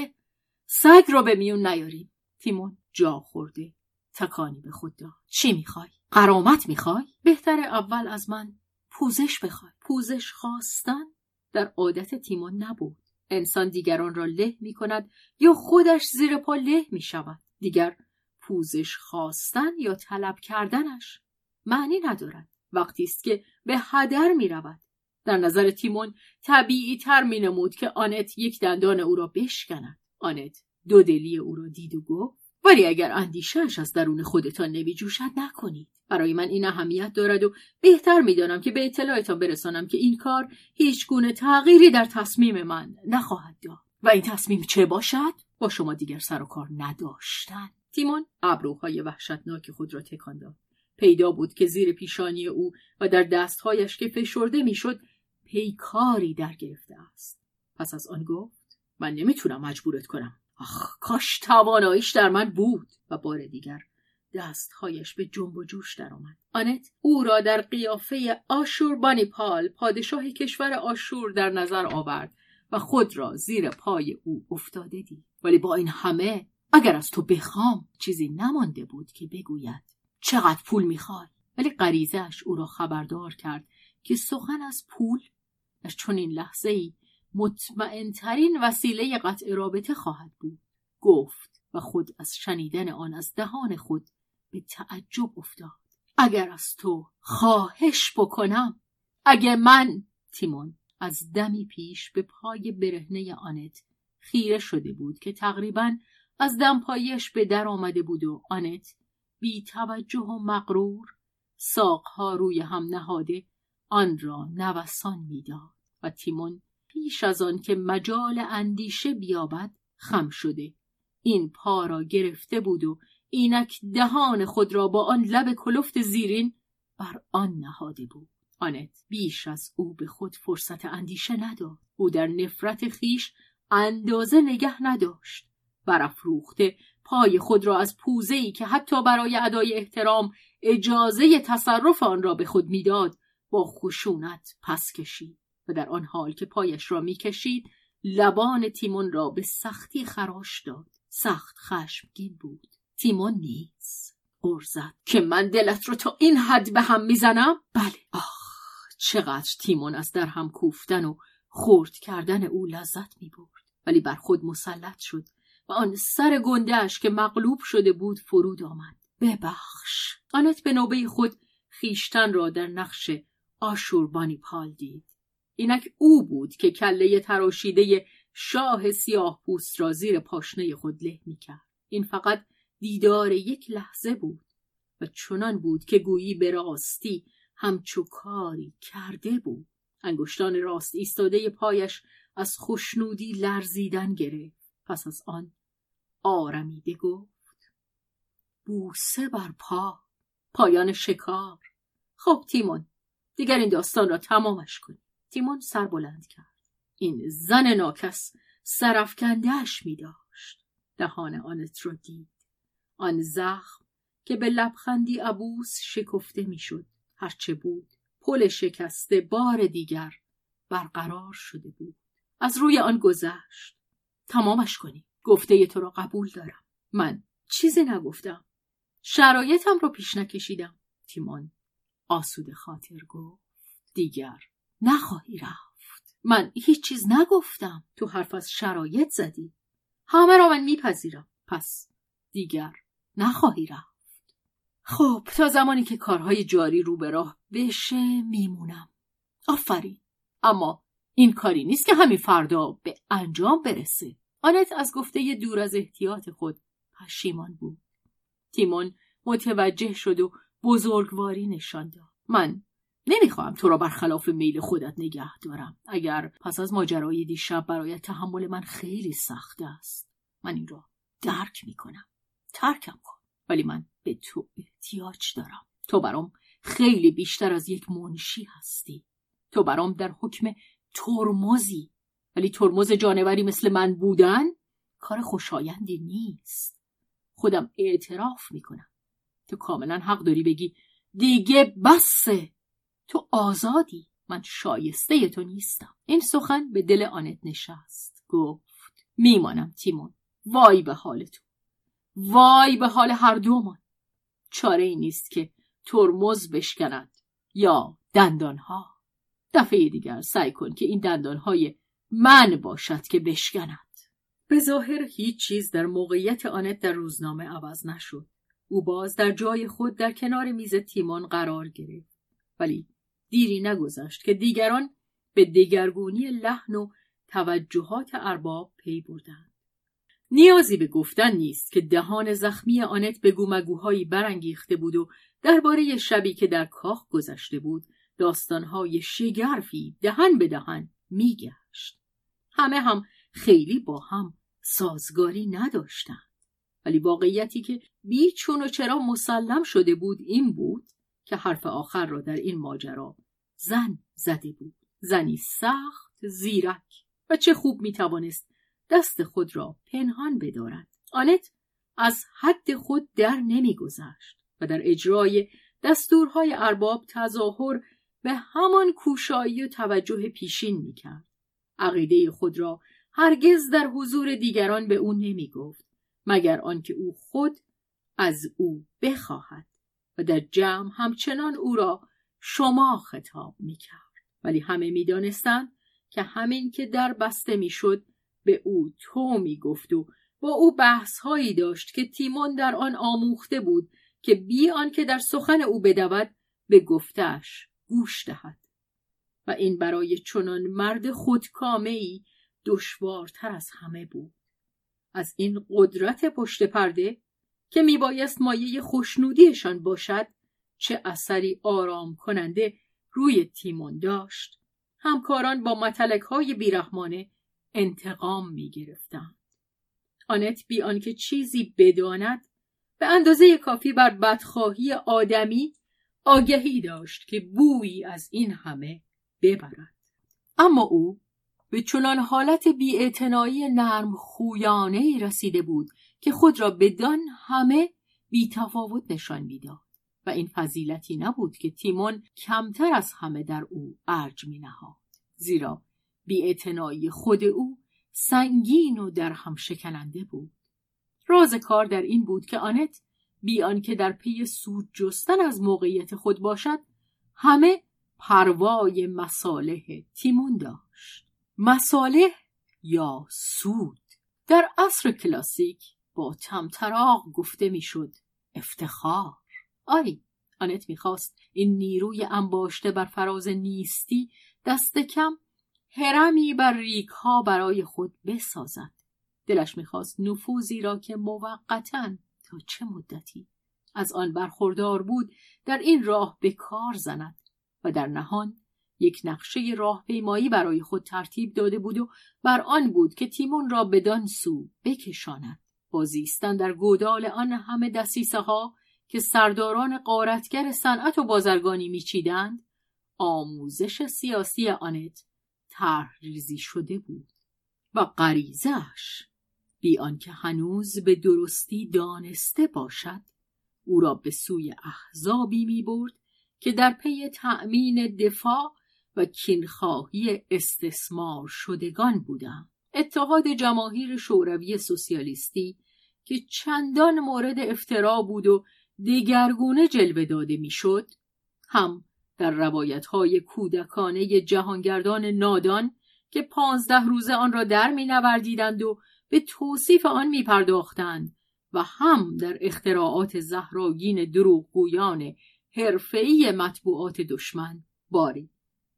سگ رو به میون نیاریم. تیمون جا خورده تکانی به خود داد. چی میخوای؟ غرامت میخوای؟ بهتر اول از من پوزش بخوای. پوزش خواستن در عادت تیمون نبود. انسان دیگران را له میکند یا خودش زیر پا له میشود. دیگر پوزش خواستن یا طلب کردنش معنی ندارد. وقتی است که به هدر میرود. در نظر تیمون طبیعی تر مینمود که آنت یک دندان او را بشکند. آنت دو دلی او را دید و گفت: ولی اگر اندیشه‌اش از درون خودتان نمیجوشد، نکنید. برای من این اهمیت دارد و بهتر میدانم که به اطلاعتان برسانم که این کار هیچ گونه تغییری در تصمیم من نخواهد داد. و این تصمیم چه باشد؟ با شما دیگر سر و کار نداشتن. تیمون ابروهای وحشتناک خود را تکان داد. پیدا بود که زیر پیشانی او و در دستهایش که فشرده میشد، پیکاری در گرفته است. پس از آن گفت: من نمیتونم مجبورت کنم. آخ، کاش تواناییش در من بود. و بار دیگر دستهایش به جنب و جوش در آمد. آنت او را در قیافه آشوربانی پال، پادشاه کشور آشور، در نظر آورد و خود را زیر پای او افتاده دید. ولی با این همه، اگر از تو بخوام، چیزی نمانده بود که بگوید: چقدر پول میخوای؟ ولی غریزه‌اش او را خبردار کرد که سخن از پول در چنین لحظه‌ای مطمئن‌ترین وسیله قطع رابطه خواهد بود. گفت و خود از شنیدن آن از دهان خود به تعجب افتاد: اگر از تو خواهش بکنم، اگه من... تیمون از دمی پیش به پای برهنه آنت خیره شده بود که تقریباً از دمپایش به در آمده بود و آنت بی توجه و مغرور ساقها روی هم نهاده آن را نوسان میداد و تیمون پیش از آن که مجال اندیشه بیابد خم شده این پا را گرفته بود و اینک دهان خود را با آن لب کلفت زیرین بر آن نهاده بود. آنت بیش از او به خود فرصت اندیشه نداد. او در نفرت خیش اندازه نگه نداشت. برافروخته پای خود را از پوزه‌ای که حتی برای ادای احترام اجازه تصرف آن را به خود میداد با خشونت پس کشید و در آن حال که پایش را میکشید لبان تیمون را به سختی خراش داد. سخت خشمگین بود. تیمون نیز غرزد که من دلت رو تا این حد به هم میزنم؟ بله. آخ چقدر تیمون از در هم کوفتن و خورد کردن او لذت میبرد، ولی بر خود مسلط شد و آن سر گنده‌اش که مغلوب شده بود فرود آمد. ببخش. آنت به نوبه خود خیشتن را در نقش آشوربانی پال دید. اینک او بود که کله تراشیده شاه سیاه پوست را زیر پاشنه خود له میکرد. این فقط دیدار یک لحظه بود و چنان بود که گویی به راستی همچو کاری کرده بود. انگشتان راست ایستاده پایش از خوشنودی لرزیدن گرفت. پس از آن آرمیده گفت: بوسه بر پا، پایان شکار. خب تیمون، دیگر این داستان را تمامش کن. تیمون سر بلند کرد. این زن ناکس سرفکنده‌اش می داشت. دهان آنت را دید. آن زخم که به لبخندی عبوس شکفته می شد. هرچه بود پل شکسته بار دیگر برقرار شده بود. از روی آن گذشت. تمامش کنی. گفته تو را قبول دارم. من چیزی نگفتم. شرایطم را پیش نکشیدم. تیمون آسوده خاطر گفت: دیگر نخواهی رفت. من هیچ چیز نگفتم. تو حرف از شرایط زدی. همه را من میپذیرم. پس دیگر نخواهی رفت. خب تا زمانی که کارهای جاری رو به راه بشه میمونم. آفرین. اما این کاری نیست که همین فردا به انجام برسه. آنت از گفته دور از احتیاط خود پشیمان بود. تیمون متوجه شد و بزرگواری نشان داد. من نمیخوام تو را برخلاف میل خودت نگه دارم. اگر پس از ماجرای دیشب برای تحمل من خیلی سخت است، من این را درک میکنم. ترکم کن. ولی من به تو احتیاج دارم. تو برام خیلی بیشتر از یک منشی هستی. تو برام در حکم ترمزی، ولی ترمز جانوری مثل من بودن کار خوشایندی نیست. خودم اعتراف میکنم. تو کاملا حق داری بگی دیگه بسه. تو آزادی. من شایسته تو نیستم. این سخن به دل آنت نشست. گفت: میمانم تیمون. وای به حال تو. وای به حال هر دومان. چاره ای نیست که ترمز بشکنند یا دندانها. دفعه دیگر سعی کن که این دندانهای من باشد که بشکند. به ظاهر هیچ چیز در موقعیت آنت در روزنامه عوض نشد. او باز در جای خود در کنار میز تیمون قرار گرفت. ولی دیری نگذشت که دیگران به دگرگونی لحن و توجهات ارباب پی بردند. نیازی به گفتن نیست که دهان زخمی آنت به گومگوهایی برانگیخته بود و درباره شبی که در کاخ گذشته بود داستانهای شگرفی دهن به دهن میگشت. همه هم خیلی با هم سازگاری نداشتند. ولی واقعیتی که بیچون و چرا مسلم شده بود این بود که حرف آخر را در این ماجرا زن زده بود. زنی سخت، زیرک و چه خوب میتوانست دست خود را پنهان بدارد. آنت از حد خود در نمیگذشت و در اجرای دستورهای ارباب تظاهر به همان کوشایی و توجه پیشین میکرد. عقیده خود را هرگز در حضور دیگران به او نمیگفت مگر آنکه او خود از او بخواهد و در جمع همچنان او را شما خطاب میکرد. ولی همه میدانستند که همین که در بسته میشد به او تو میگفت و با او بحث هایی داشت که تیمون در آن آموخته بود که بی آنکه در سخن او بدود به گفتش گوش دهد و این برای چنان مرد خودکامه‌ای دشوارتر از همه بود. از این قدرت پشت پرده که میبایست مایه خوشنودیشان باشد چه اثری آرام کننده روی تیمون داشت. همکاران با متلک‌های بیرحمانه انتقام میگرفتند. آنت بی آنکه چیزی بداند به اندازه کافی بر بدخواهی آدمی آگهی داشت که بویی از این همه ببرد. اما او به چنان حالت بی‌اعتنایی نرم خویانه‌ای رسیده بود که خود را بدان همه بی‌تفاوت نشان می‌داد و این فضیلتی نبود که تیمون کمتر از همه در او ارج می‌نهاد، زیرا بی‌اعتنایی خود او سنگین و در هم شکننده بود. راز کار در این بود که آنت بی آنکه در پی سود جستن از موقعیت خود باشد، همه پروای مصالح تیمون داشت. مصالح یا سود در عصر کلاسیک با تمطراق گفته میشد افتخار. آری، آنت میخواست این نیروی انباشته بر فراز نیستی دست کم هرمی بر ریک ها برای خود بسازد. دلش میخواست نفوذی را که موقتاً تا چه مدتی از آن برخوردار بود در این راه به کار زند و در نهان یک نقشه راهپیمایی برای خود ترتیب داده بود و بر آن بود که تیمون را بدان سو بکشاند. بازیستن در گودال آن همه دسیسه ها که سرداران غارتگر صنعت و بازرگانی میچیدند، آموزش سیاسی آنت طرح‌ریزی شده بود و غریزه‌اش بی آنکه هنوز به درستی دانسته باشد او را به سوی احزابی می‌برد که در پی تأمین دفاع و کینخواهی استثمار شدگان بودند. اتحاد جماهیر شوروی سوسیالیستی که چندان مورد افترا بود و دگرگونه جلوه داده میشد، هم در روایت‌های کودکانه جهانگردان نادان که پانزده روزه آن را در می‌نوردیدند و به توصیف آن می‌پرداختند، و هم در اختراعات زهرآگین دروغگویان حرفه‌ای مطبوعات دشمن، باری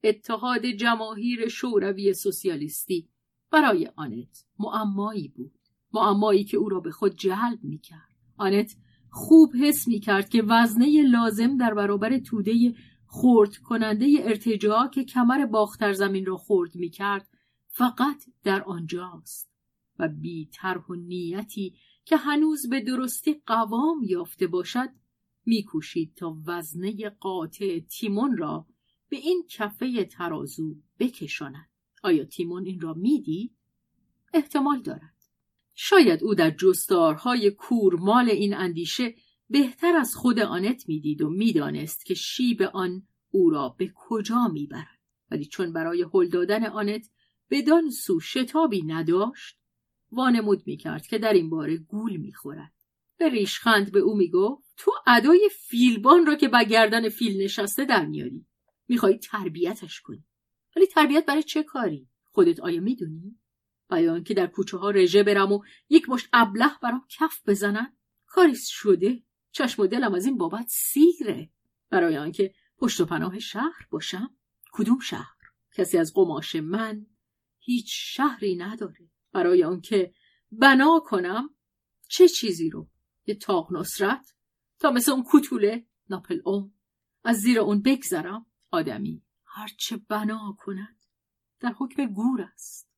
اتحاد جماهیر شوروی سوسیالیستی برای آنت معمایی بود، معمایی که او را به خود جلب می‌کرد. آنت خوب حس می‌کرد که وزنه لازم در برابر توده خورد کننده ارتجاع که کمر باختر زمین را خورد می‌کرد فقط در آنجاست و بی طرح و نیتی که هنوز به درستی قوام یافته باشد می‌کوشید تا وزنه قاطع تیمون را به این کفه ترازو بکشاند. آیا تیمون این را می‌دید؟ احتمال دارد. شاید او در جستارهای کورمال این اندیشه بهتر از خود آنت میدید و میدانست که شیب آن او را به کجا میبرد، ولی چون برای هل دادن آنت بدان سو شتابی نداشت، وانمود میکرد که در این باره گول میخورد. به ریشخند به او میگفت تو ادای فیلبان را که با گردن فیل نشسته در میاری، میخوای تربیتش کنی. ولی تربیت برای چه کاری؟ خودت آیا میدونی؟ بیان که در کوچه ها رژه برم و یک مشت ابله برام کف بزنن؟ کاریس شده، چشم و دلم از این بابت سیره. برای آنکه پشت و پناه شهر باشم؟ کدوم شهر؟ کسی از قماش من هیچ شهری نداره. برای آنکه بنا کنم چه چیزی رو؟ یه تاق نصرت تا مثل اون کوتوله ناپل اون از زیر اون بگذرم؟ آدمی هرچه بنا کند در حکم گور است.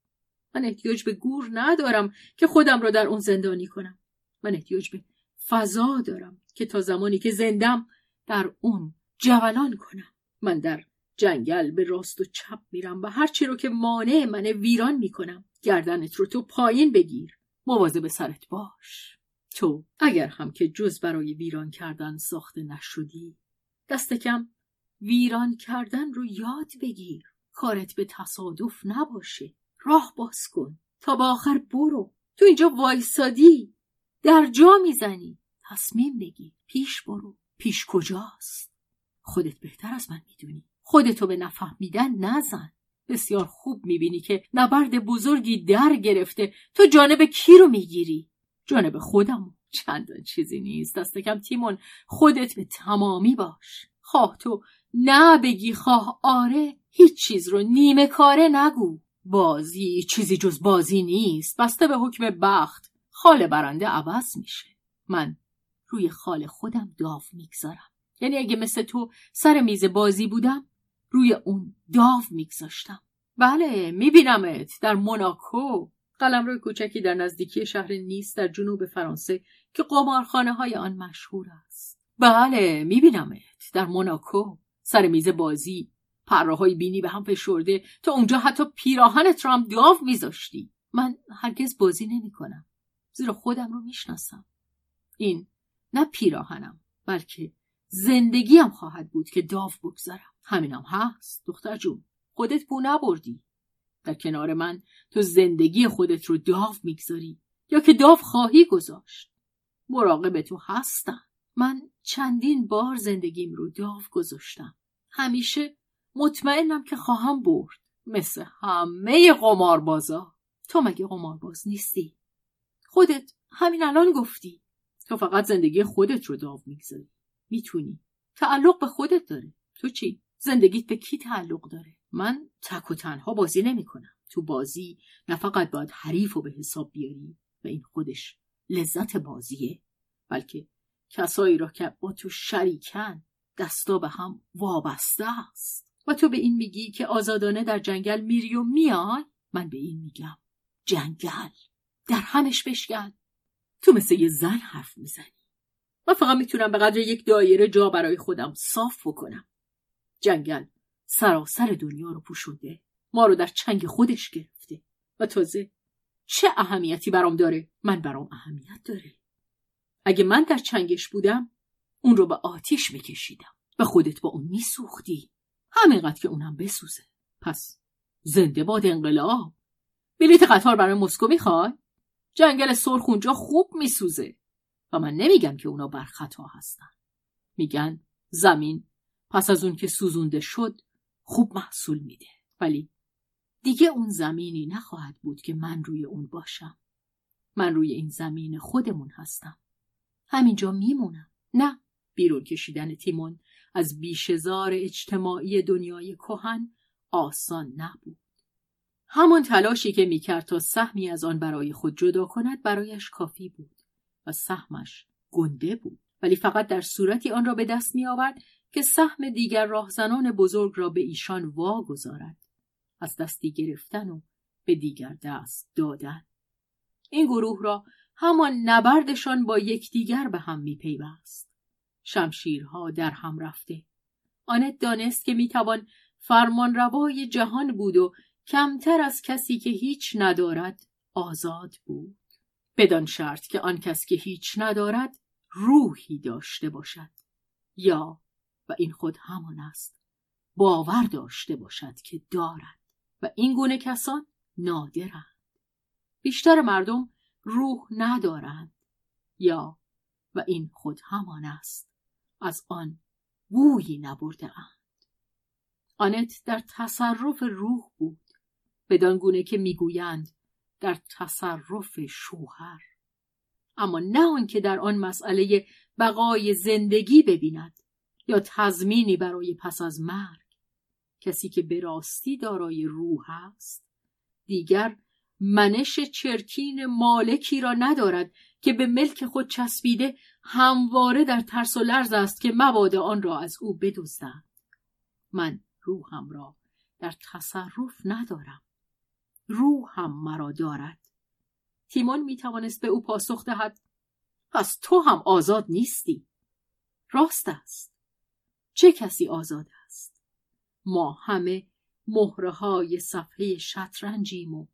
من احتیاج به گور ندارم که خودم را در اون زندانی کنم. من احتیاج به فضا دارم که تا زمانی که زندم در اون جولان کنم. من در جنگل به راست و چپ میرم و هرچی رو که مانع من ویران میکنم. گردنت رو تو پایین بگیر، مواظب سرت باش. تو اگر هم که جز برای ویران کردن ساخته نشدی، دست کم ویران کردن رو یاد بگیر. کارت به تصادف نباشه. راه باز کن تا با آخر برو. تو اینجا وایسادی در جا میزنی. تصمیم بگی، پیش برو. پیش کجاست؟ خودت بهتر از من میدونی. خودتو به نفهمیدن نزن. بسیار خوب میبینی که نبرد بزرگی در گرفته. تو جانب کی رو میگیری؟ جانب خودم. چندان چیزی نیست. دست کم تیمون، خودت به تمامی باش. خواه تو نه بگی خواه آره، هیچ چیز رو نیمه کاره نگو. بازی چیزی جز بازی نیست. بسته به حکم بخت خال برنده عوض میشه. من روی خال خودم داو میگذارم. یعنی اگه مثل تو سر میز بازی بودم، روی اون داو میگذاشتم. بله، میبینمت در موناکو، قلمرو کوچکی در نزدیکی شهر نیس در جنوب فرانسه که قمارخانه های آن مشهور است. بله، میبینمت در موناکو سر میز بازی، پره‌های بینی به هم فشرده، تا اونجا حتی پیراهنت رو هم داو میذاشتی. من هرگز بازی نمی‌کنم، زیرا خودم رو میشناسم. این نه پیراهنم بلکه زندگیم خواهد بود که داو بگذارم. همینم هست دختر جون، خودت بو نبردی. در کنار من تو زندگی خودت رو داو میگذاری یا که داو خواهی گذاشت. مراقب تو هستم. من چندین بار زندگیم رو داو گذاشتم. همیشه مطمئنم که خواهم برد. مثل همه قماربازا. تو مگه قمارباز نیستی؟ خودت همین الان گفتی. تو فقط زندگی خودت رو داو میگذاری. میتونی. تعلق به خودت داره. تو چی؟ زندگیت به کی تعلق داره؟ من تک و تنها بازی نمی کنم. تو بازی نه فقط باید حریف رو به حساب بیاری و این خودش لذت بازیه، بلکه کسایی را که با تو شریکن دستا به هم وابسته است. و تو به این میگی که آزادانه در جنگل میری و میای؟ من به این میگم جنگل در همش بشکن. تو مثل یه زن حرف میزنی. من فقط میتونم به قدر یک دایره جا برای خودم صاف بکنم. جنگل سراسر دنیا رو پوشونده، ما رو در چنگ خودش گرفته و تازه چه اهمیتی برام داره؟ من برام اهمیت داره. اگه من در چنگش بودم اون رو به آتیش میکشیدم و خودت با اون میسوختی، همینقدر که اونم بسوزه. پس زنده باد انقلاب. بلیت قطار برای مسکو میخوای؟ جنگل سرخ اونجا خوب میسوزه و من نمیگم که اونا بر خطا هستن. میگن زمین پس از اون که سوزونده شد خوب محصول میده، ولی دیگه اون زمینی نخواهد بود که من روی اون باشم. من روی این زمین خودمون هستم، همینجا میمونم. نه بیرون کشیدن تیمون از بیشزار اجتماعی دنیای کهن آسان نبود. همون تلاشی که میکرد تا سهمی از آن برای خود جدا کند برایش کافی بود و سهمش گنده بود، ولی فقط در صورتی آن را به دست می آورد که سهم دیگر راهزنان بزرگ را به ایشان واگذارد. از دستی گرفتن و به دیگر دست دادن. این گروه را همان نبردشان با یکدیگر به هم می پیوست. شمشیرها در هم رفته. آنت دانست که می توان فرمانروای جهان بود و کمتر از کسی که هیچ ندارد آزاد بود. بدان شرط که آن کس که هیچ ندارد روحی داشته باشد، یا و این خود همان است باور داشته باشد که دارد، و این گونه کسان نادرند. بیشتر مردم روح ندارند، یا و این خود همان است از آن بویی نبرده‌اند. آنت در تصرف روح بود، بدان گونه که میگویند در تصرف شوهر، اما نه آن که در آن مسئله بقای زندگی ببیند یا تضمینی برای پس از مرگ. کسی که به راستی دارای روح است دیگر منش چرکین مالکی را ندارد که به ملک خود چسبیده همواره در ترس و لرز است که مبادا آن را از او بدزدند. من روحم را در تصرف ندارم، روحم مرا دارد. تیمون میتوانست به او پاسخ دهد پس تو هم آزاد نیستی. راست است. چه کسی آزاد است؟ ما همه مهره‌های صفحه شطرنجیم و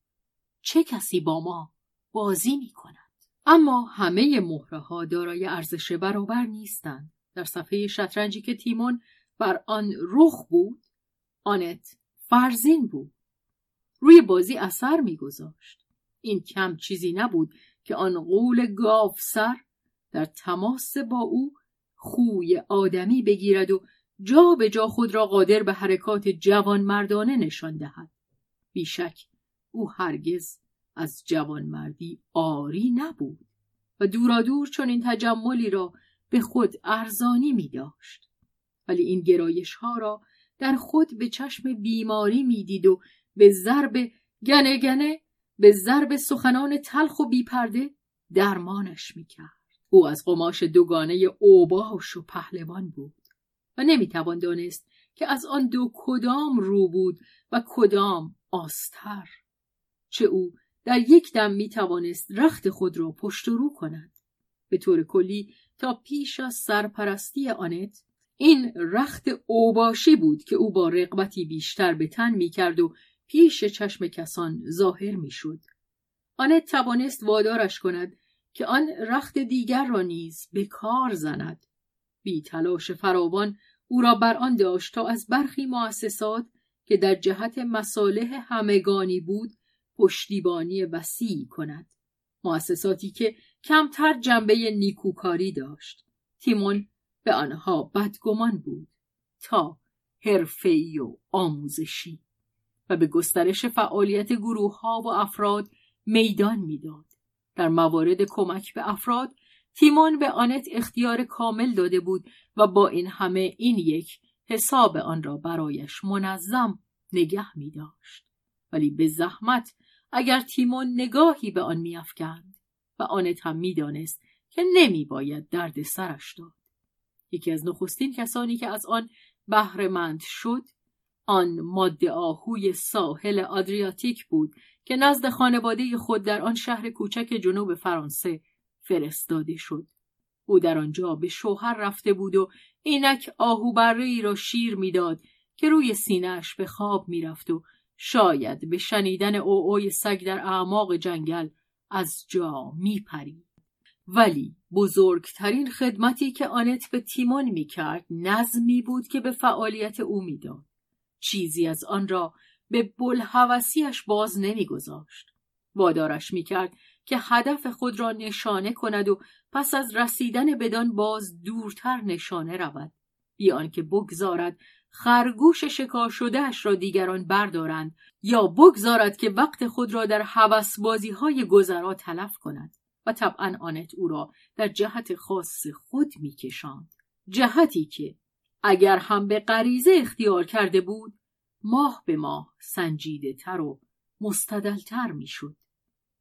چه کسی با ما بازی میکند؟ اما همه مهره‌ها دارای ارزش برابر نیستند. در صفحه شطرنجی که تیمون بر آن رخ بود، آنت فرزین بود. روی بازی اثر میگذاشت. این کم چیزی نبود که آن غول گاوسر در تماس با او خوی آدمی بگیرد و جا به جا خود را قادر به حرکات جوانمردانه نشان دهد. بیشک او هرگز از جوانمردی آری نبود و دورادور چون این تجملی را به خود ارزانی می داشت، ولی این گرایش ها را در خود به چشم بیماری می دید و به ضرب گنه گنه، به ضرب سخنان تلخ و بیپرده درمانش میکرد. او از قماش دوگانه اوباش و پهلوان بود و نمیتوان دانست که از آن دو کدام رو بود و کدام آستر. چه او در یک دم میتوانست رخت خود را پشت و رو کند. به طور کلی تا پیش از سرپرستی آنت این رخت اوباشی بود که او با رغبتی بیشتر به تن میکرد و پیش چشم کسان ظاهر میشد. آنت توانست وادارش کند که آن رخت دیگر را نیز به کار زند. بی تلاش فراوان او را بر آن داشت تا از برخی مؤسسات که در جهت مصالح همگانی بود پشتیبانی وسیعی کند. مؤسساتی که کمتر جنبه نیکوکاری داشت. تیمون به آنها بدگمان بود تا حرفه‌ای و آموزشی و به گسترش فعالیت گروه‌ها و افراد میدان میداد. در موارد کمک به افراد تیمون به آنت اختیار کامل داده بود و با این همه این یک حساب آن را برایش منظم نگه می داشت. ولی به زحمت اگر تیمون نگاهی به آن می افکند و آنت هم می دانست که نمی باید درد سرش داد. یکی از نخستین کسانی که از آن بهره‌مند شد آن ماده آهوی ساحل آدریاتیک بود که نزد خانواده خود در آن شهر کوچک جنوب فرانسه فرستاده شد. او در آنجا به شوهر رفته بود و اینک آهوبره‌ای را شیر می‌داد که روی سینه‌اش به خواب می‌رفت و شاید به شنیدن اوعوی سگ در اعماق جنگل از جا می‌پرید. ولی بزرگترین خدمتی که آنت به تیمون می‌کرد نظمی بود که به فعالیت او می‌داد. چیزی از آن را به بلهوسی‌اش باز نمی‌گذاشت. وادارش می‌کرد که هدف خود را نشانه کند و پس از رسیدن بدان باز دورتر نشانه رود، بی آنکه بگذارد خرگوش شکار شده‌اش را دیگران بردارند یا بگذارد که وقت خود را در هوس‌بازی‌های گذرا تلف کند. و طبعا آنت او را در جهت خاص خود می‌کشاند، جهتی که اگر هم به غریزه اختیار کرده بود ماه به ماه سنجیده تر و مستدل تر می شد.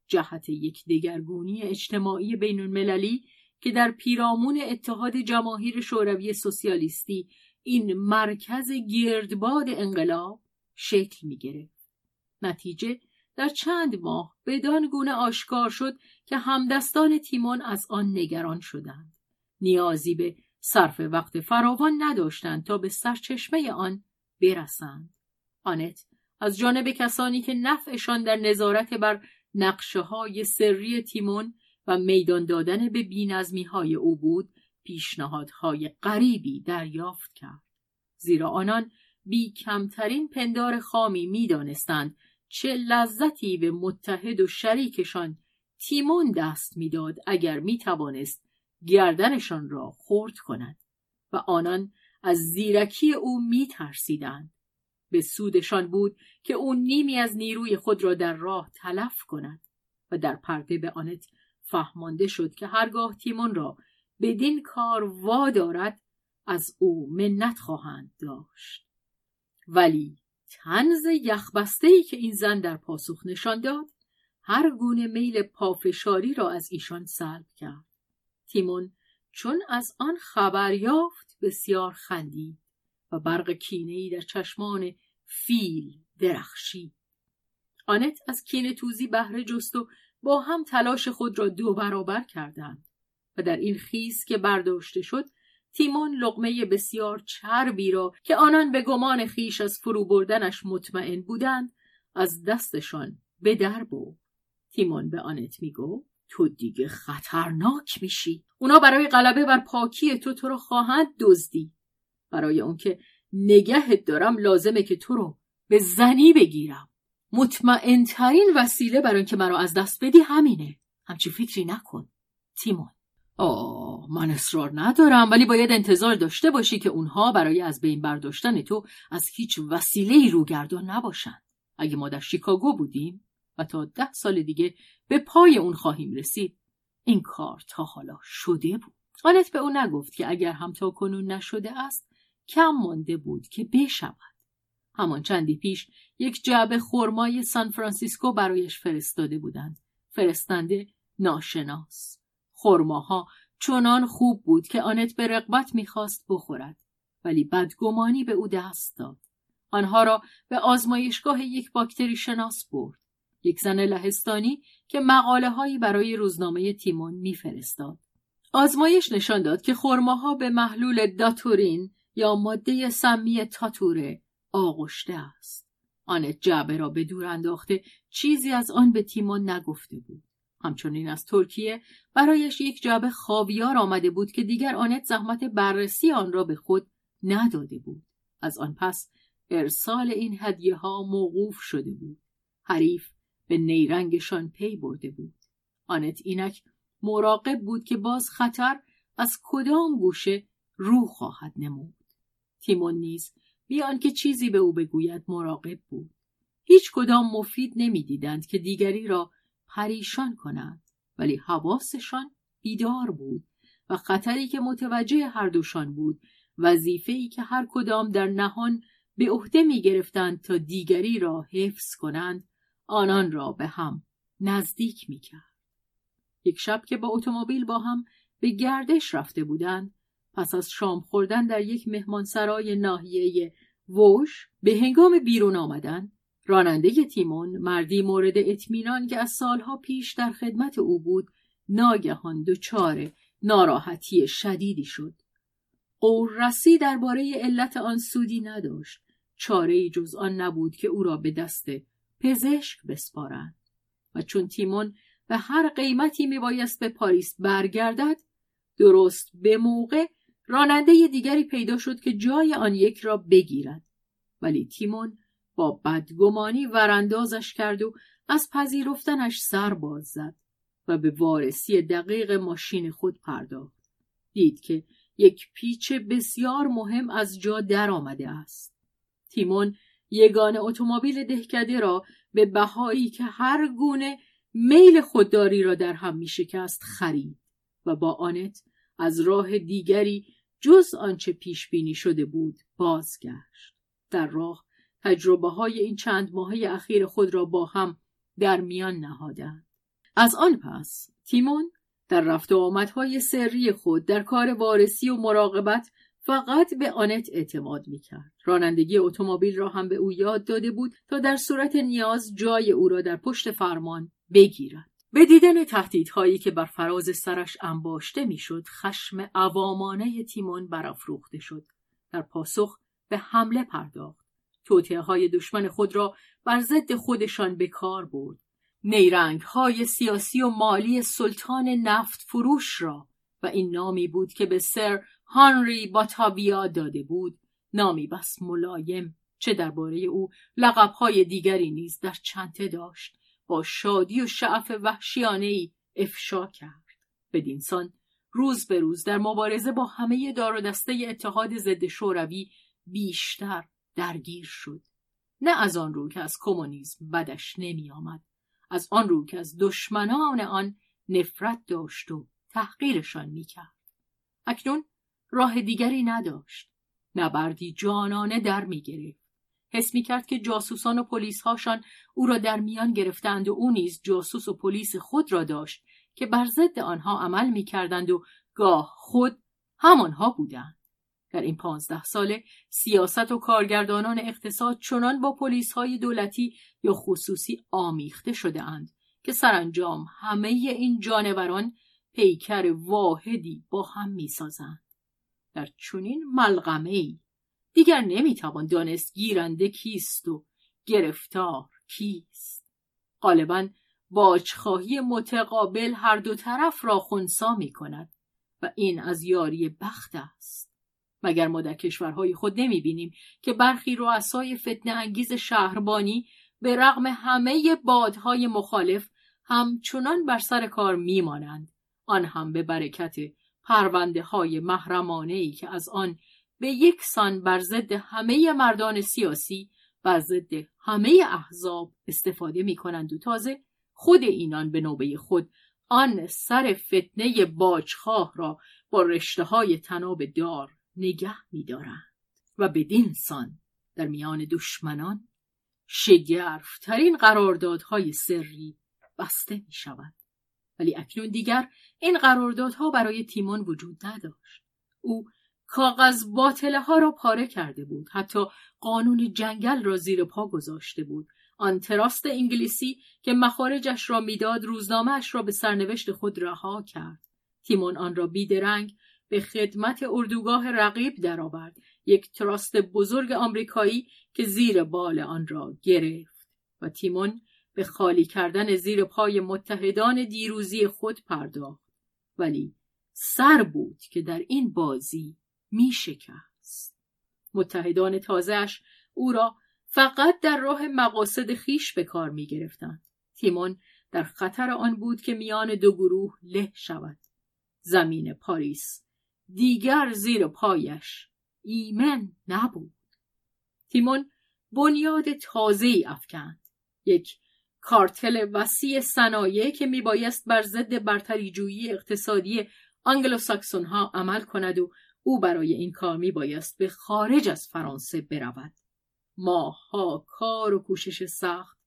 جهت یک دگرگونی اجتماعی بین المللی که در پیرامون اتحاد جماهیر شوروی سوسیالیستی این مرکز گردباد انقلاب شکل می گرفت. نتیجه در چند ماه بدان گونه آشکار شد که همدستان تیمون از آن نگران شدند. نیازی به صرف وقت فراوان نداشتند تا به سرچشمه آن برسند. آنت از جانب کسانی که نفعشان در نظارت بر نقشه‌های سری تیمون و میدان دادن به بی‌نظمی‌های او بود، پیشنهادهای غریبی دریافت کرد. زیرا آنان بی کمترین پندار خامی می‌دانستند چه لذتی به متحد و شریکشان تیمون دست می‌داد اگر می‌توانست گردنشان را خرد کند و آنان از زیرکی او می‌ترسیدند. به سودشان بود که او نیمی از نیروی خود را در راه تلف کند و در پرده به آنت فهمانده شد که هرگاه تیمون را بدین کار وادارد از او منت خواهند داشت. ولی طنز یخبسته‌ای که این زن در پاسخ نشان داد هر گونه میل پافشاری را از ایشان سلب کرد. تیمون چون از آن خبر یافت بسیار خندید و برق کینه‌ای در چشمان فیل درخشید. آنت از کینه توزی بهره جست و با هم تلاش خود را دو برابر کردند و در این خیس که برداشته شد تیمون لقمه بسیار چربی را که آنان به گمان خیش از فرو بردنش مطمئن بودند از دستشان به در برد. تیمون به آنت میگفت تو دیگه خطرناک میشی. اونا برای غلبه بر پاکی تو تو رو خواهند دزدی. برای اون که نگهت دارم لازمه که تو رو به زنی بگیرم. مطمئن ترین وسیله برای که من رو از دست بدی همینه. همچی فکری نکن تیمون. آه من اصرار ندارم ولی باید انتظار داشته باشی که اونها برای از بین برداشتن تو از هیچ وسیله‌ای روگردان نباشن. اگه ما در شیکاگو بودیم و تا ده سال دیگه به پای اون خواهیم رسید این کار تا حالا شده بود. آنت به او نگفت که اگر هم تا کنون نشده است کم مانده بود که بشود. همان چندی پیش یک جعبه خرمای سان فرانسیسکو برایش فرستاده بودند. فرستنده ناشناس. خرماها چنان خوب بود که آنت به رغبت می‌خواست بخورد ولی بدگمانی به او دست داد. آنها را به آزمایشگاه یک باکتری شناس برد. یک زن لهستانی که مقاله‌هایی برای روزنامه تیمون می‌فرستاد. آزمایش نشان داد که خرماها به محلول داتورین یا ماده سمی تاتوره آغشته است. آنت جعبه را به دور انداخته چیزی از آن به تیمون نگفته بود. همچنین از ترکیه برایش یک جعبه خاویار آمده بود که دیگر آنت زحمت بررسی آن را به خود نداده بود. از آن پس ارسال این هدیه ها موقوف شده بود. حریف به نیرنگشان پی برده بود. آنت اینک مراقب بود که باز خطر از کدام گوشه رو خواهد نمود. تیمون نیز بیان که چیزی به او بگوید مراقب بود. هیچ کدام مفید نمی دیدند که دیگری را پریشان کنند، ولی حواسشان بیدار بود و خطری که متوجه هر دوشان بود وظیفه‌ای که هر کدام در نهان به عهده می گرفتند تا دیگری را حفظ کنند آنان را به هم نزدیک می کرد. یک شب که با اتومبیل با هم به گردش رفته بودند، پس از شام خوردن در یک مهمانسرای ناحیه ووش به هنگام بیرون آمدن، راننده تیمون، مردی مورد اطمینان که از سالها پیش در خدمت او بود، ناگهان دچار ناراحتی شدیدی شد. قوررسی درباره علت آن سودی نداشت. چاره‌ای جز آن نبود که او را به دست پزشک بسپارند. و چون تیمون به هر قیمتی میبایست به پاریس برگردد، درست به موقع راننده دیگری پیدا شد که جای آن یک را بگیرد. ولی تیمون با بدگمانی وراندازش کرد و از پذیرفتنش سر باز زد و به وارسی دقیق ماشین خود پرداخت. دید که یک پیچ بسیار مهم از جا در آمده است. تیمون یگان اتومبیل دهکده را به بهایی که هر گونه میل خودداری را در هم می شکست خرید و با آنت از راه دیگری جز آنچه پیش بینی شده بود بازگشت. در راه تجربه های این چند ماهه اخیر خود را با هم در میان نهادند. از آن پس تیمون در رفت و آمدهای سری خود در کار وارسی و مراقبت فقط به آنت اعتماد میکرد. رانندگی اتومبیل را هم به او یاد داده بود تا در صورت نیاز جای او را در پشت فرمان بگیرد. به دیدن تهدیدهایی که بر فراز سرش انباشته میشد، خشم عوامانه تیمون برافروخته شد. در پاسخ به حمله پرداخت. توطئه‌های دشمن خود را بر ضد خودشان به کار برد. نیرنگ‌های سیاسی و مالی سلطان نفت فروش را، و این نامی بود که به سر هانری باتاویا داده بود، نامی بس ملایم چه درباره او لقب‌های دیگری نیز در چنته داشت، با شادی و شعف وحشیانه‌ای افشا کرد. بدینسان روز به روز در مبارزه با همه دار و دسته اتحاد ضد شوروی بیشتر درگیر شد. نه از آن رو که از کمونیسم بدش نمی آمد، از آن رو که از دشمنان آن نفرت داشت و تحقیرشان می کرد. اکنون راه دیگری نداشت. نبردی جانانه در می گرفت. حس می کرد که جاسوسان و پلیس هاشان او را در میان گرفتند و او نیز جاسوس و پلیس خود را داشت که بر ضد آنها عمل می کردند و گاه خود همانها بودند. در این پانزده ساله سیاست و کارگردانان اقتصاد چنان با پلیس های دولتی یا خصوصی آمیخته شده اند که سرانجام همه این جانوران پیکر واحدی با هم می سازند. در چنین ملغمه‌ای دیگر نمی توان دانست گیرنده کیست و گرفتار کیست. غالباً باجخواهی متقابل هر دو طرف را خنثی می کند و این از یاری بخت است. مگر ما در کشورهای خود نمی بینیم که برخی رؤسای فتنه انگیز شهربانی به رغم همه بادهای مخالف همچنان بر سر کار می مانند، آن هم به برکت پرونده های محرمانه‌ای که از آن به یک سان بر ضد همه مردان سیاسی و ضد همه احزاب استفاده می کنند و تازه خود اینان به نوبه خود آن سر فتنه باجخواه را با رشته های تناب دار نگه می دارند. و بدین سان در میان دشمنان شگرفترین قراردادهای سری بسته می شود. ولی اکنون دیگر این قراردادها برای تیمون وجود نداشت. او کاغذ باطله ها را پاره کرده بود. حتی قانون جنگل را زیر پا گذاشته بود. آن تراست انگلیسی که مخارجش را میداد روزنامه اش را به سرنوشت خود رها کرد. تیمون آن را بیدرنگ به خدمت اردوگاه رقیب درآورد، یک تراست بزرگ آمریکایی که زیر بال آن را گرفت و تیمون به خالی کردن زیر پای متحدان دیروزی خود پرداخت. ولی سر بود که در این بازی می شکست. متحدان تازه‌اش او را فقط در راه مقاصد خیش به کار می گرفتند. تیمون در خطر آن بود که میان دو گروه له شود. زمین پاریس دیگر زیر پایش ایمن نبود. تیمون بنیاد تازه‌ای افکند. یک کارتل وسیع صنایع که میبایست بر ضد برتری‌جویی اقتصادی آنگلوساکسون ها عمل کند و او برای این کار میبایست به خارج از فرانسه برود. ماه‌ها کار و کوشش سخت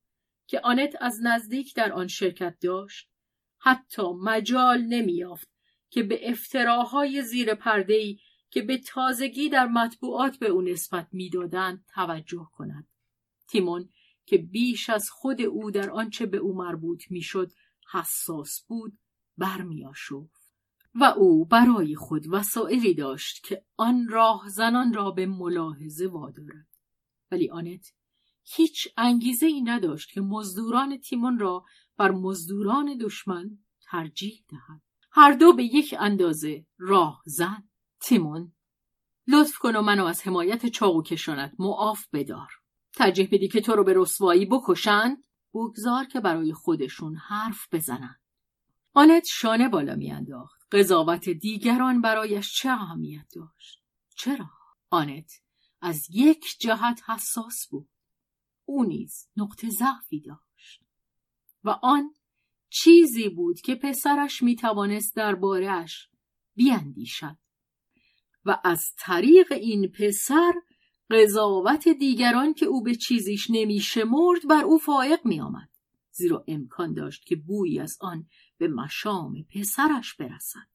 که آنت از نزدیک در آن شرکت داشت، حتی مجال نمی‌یافت که به افتراهای زیر پرده‌ای که به تازگی در مطبوعات به او نسبت می‌دادند توجه کند. تیمون که بیش از خود او در آنچه به او مربوط می‌شد حساس بود، برمی‌آشفت و او برای خود وسائلی داشت که آن راه زنان را به ملاحظه وادارد. ولی آنت هیچ انگیزه‌ای نداشت که مزدوران تیمون را بر مزدوران دشمن ترجیح دهد. هر دو به یک اندازه راه زن. تیمون، لطف کن و منو از حمایت چاقو کشانت معاف بدار. ترجیح بدی که تو رو به رسوایی بکشند، بگذار که برای خودشون حرف بزنند. آنت شانه بالا میانداخت. قضاوت دیگران برایش چه اهمیت داشت؟ چرا؟ آنت از یک جهت حساس بود. او نیز نقطه ضعفی داشت و آن چیزی بود که پسرش میتوانست درباره‌اش بیاندیشد و از طریق این پسر قضاوت دیگران که او به چیزیش نمیشمرد بر او فائق میآمد، زیرا امکان داشت که بویی از آن به مشام پسرش برسد.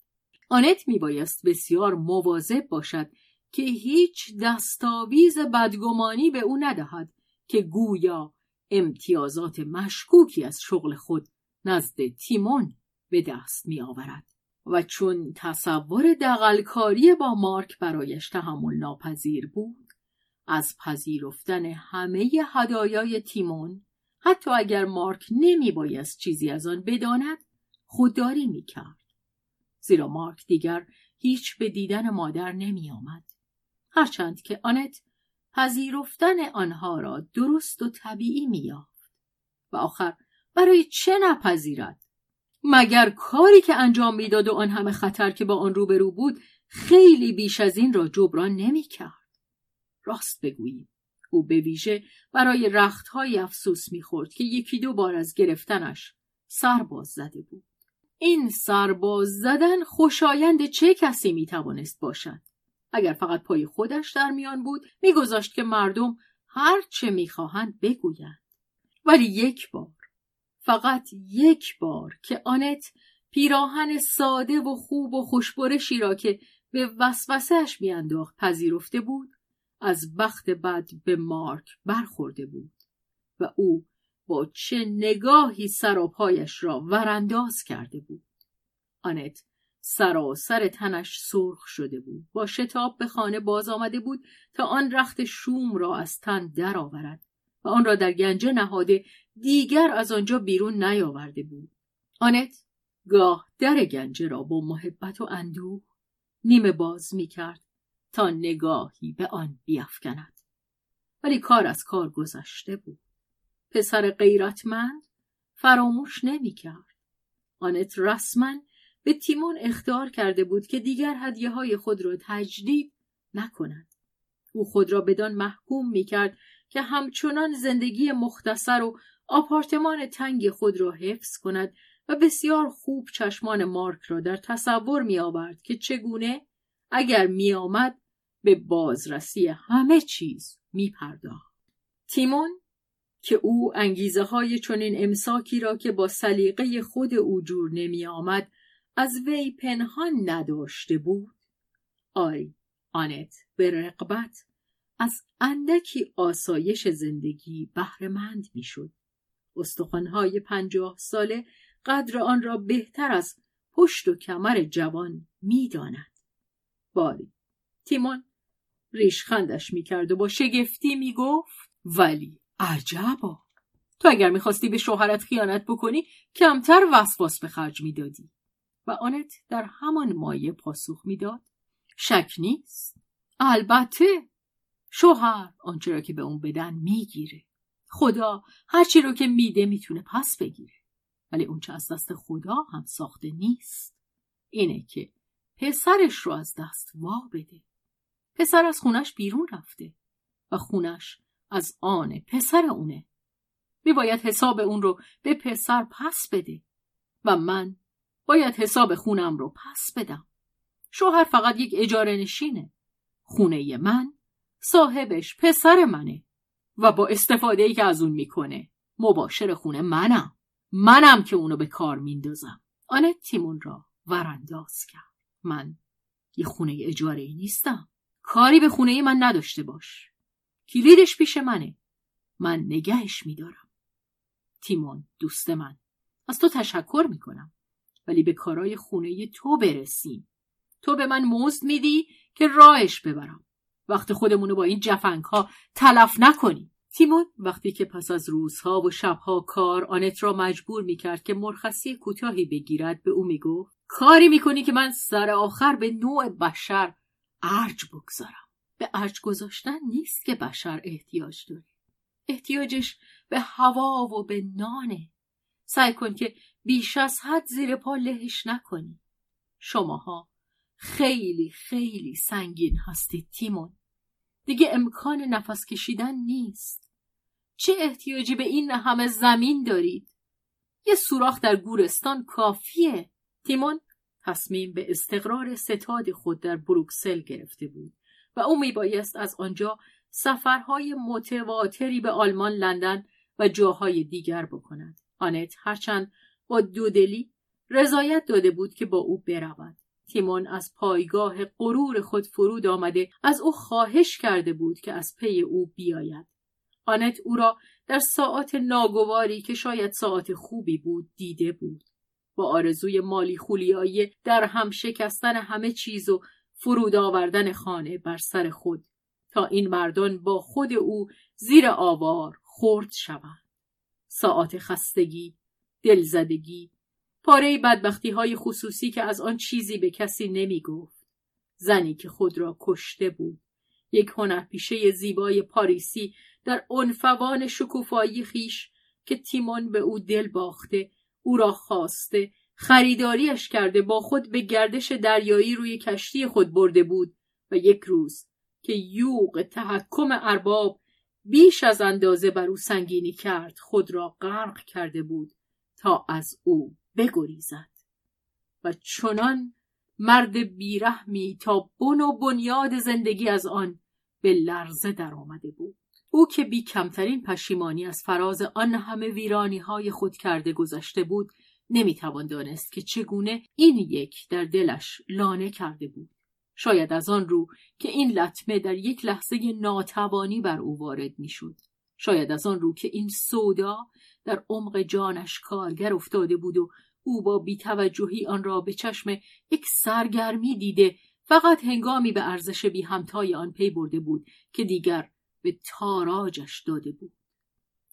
آنت میبایست بسیار مواظب باشد که هیچ دستاویز بدگمانی به او ندهد که گویا امتیازات مشکوکی از شغل خود نزد تیمون به دست می آورد. و چون تصور دغلکاری با مارک برایش تحمل ناپذیر بود، از پذیرفتن همه هدایای تیمون، حتی اگر مارک نمی بایست چیزی از آن بداند، خودداری می کرد. زیرا مارک دیگر هیچ به دیدن مادر نمی آمد. هرچند که آنت پذیرفتن آنها را درست و طبیعی می یافت. و آخر برای چه نپذیرد؟ مگر کاری که انجام میداد و آن همه خطر که با آن روبرو بود خیلی بیش از این را جبران نمیکرد. راست بگوییم، او به ویژه برای رختهای افسوس میخورد که یکی دو بار از گرفتنش سرباز زده بود. این سرباز زدن خوشایند چه کسی میتوانست باشد؟ اگر فقط پای خودش در میان بود، میگذاشت که مردم هر چه میخواهند بگویند. ولی یک بار، فقط یک بار که آنت پیراهن ساده و خوب و خوشبرشی را که به وسوسه‌اش میانداخت پذیرفته بود، از بخت بد به مارک برخورده بود و او با چه نگاهی سر و پایش را ورانداز کرده بود. آنت سراسر تنش سرخ شده بود. با شتاب به خانه باز آمده بود تا آن رخت شوم را از تن درآورد و آن را در گنجه نهاده دیگر از آنجا بیرون نیاورده بود. آنت گاه در گنجه را با محبت و اندوه نیمه باز می کرد تا نگاهی به آن بیفکند. ولی کار از کار گذشته بود. پسر غیرتمند فراموش نمی کرد. آنت رسما به تیمون اخطار کرده بود که دیگر هدیه های خود را تجدید نکند. او خود را بدان محکوم می کرد که همچنان زندگی مختصر و آپارتمان تنگ خود را حفظ کند و بسیار خوب چشمان مارک را در تصور می آورد که چگونه اگر می آمد به بازرسی همه چیز می پرداخت. تیمون که او انگیزه های چنین امساکی را که با سلیقه خود او جور نمی آمد از وی پنهان نداشته بود، آری آنت به رغبت از اندکی آسایش زندگی بهره‌مند می شد. استخوان‌های پنجاه ساله قدر آن را بهتر از پشت و کمر جوان می داند. باری تیمون ریشخندش می کرد و با شگفتی می گفت ولی عجبا، تو اگر می خواستی به شوهرت خیانت بکنی کمتر وسواس به خرج می دادی. و آنت در همان مایه پاسخ می داد شک نیست؟ البته شوهر آنچه را که به اون بدن میگیره. خدا هرچی را که میده میتونه پس بگیره. ولی اونچه از دست خدا هم ساخته نیست. اینه که پسرش رو از دست وا بده. پسر از خونش بیرون رفته و خونش از آن پسر اونه. میباید حساب اون رو به پسر پس بده و من باید حساب خونم رو پس بدم. شوهر فقط یک اجاره نشینه. خونه من صاحبش پسر منه و با استفاده‌ای که از اون میکنه مباشر خونه منم. منم که اونو به کار میندازم. آنت تیمون را ورانداز کرد. من یه خونه اجاره‌ای نیستم. کاری به خونه من نداشته باش. کلیدش پیش منه. من نگهش میدارم. تیمون دوست من، از تو تشکر میکنم، ولی به کارای خونه تو برسیم. تو به من مزد میدی که راهش ببرم. وقت خودمونو با این جفنگ ها تلف نکنی. تیمون وقتی که پس از روزها و شبها کار آنت را مجبور میکرد که مرخصی کوتاهی بگیرد، به او میگفت کاری میکنی که من سر آخر به نوع بشر ارج بگذارم. به ارج گذاشتن نیست که بشر احتیاج داره. احتیاجش به هوا و به نانه. سعی کن که بیش از حد زیر پا لهش نکنی. شماها خیلی خیلی سنگین هستید تیمون. دیگه امکان نفس کشیدن نیست. چه احتیاجی به این همه زمین دارید؟ یه سوراخ در گورستان کافیه. تیمون تصمیم به استقرار ستاد خود در بروکسل گرفته بود و او میبایست از آنجا سفرهای متواتری به آلمان، لندن و جاهای دیگر بکند. آنت هرچند با دودلی رضایت داده بود که با او برود، تیمون از پایگاه غرور خود فرود آمده از او خواهش کرده بود که از پی او بیاید. آنت او را در ساعات ناگواری که شاید ساعت خوبی بود دیده بود. با آرزوی مالی خولیایی در هم شکستن همه چیز و فرود آوردن خانه بر سر خود تا این مردان با خود او زیر آوار خرد شوند. ساعات خستگی، دلزدگی، پاره بدبختی های خصوصی که از آن چیزی به کسی نمی گفت. زنی که خود را کشته بود، یک هنرپیشه زیبای پاریسی در عنفوان شکوفایی خیش که تیمون به او دل باخته، او را خواسته، خریداریش کرده، با خود به گردش دریایی روی کشتی خود برده بود و یک روز که یوغ تحکم ارباب بیش از اندازه بر او سنگینی کرد، خود را غرق کرده بود تا از او بگریزد و چنان مرد بیرحمی تا بن و بنیاد زندگی از آن به لرزه در آمده بود. او که بی کمترین پشیمانی از فراز آن همه ویرانی های خود کرده گذشته بود، نمیتوان دانست که چگونه این یک در دلش لانه کرده بود. شاید از آن رو که این لطمه در یک لحظه ناتوانی بر او وارد میشد، شاید از آن رو که این سودا در عمق جانش کارگر افتاده بود و او با بی‌توجهی آن را به چشم یک سرگرمی دیده، فقط هنگامی به ارزش بی همتای آن پی برده بود که دیگر به تاراجش داده بود.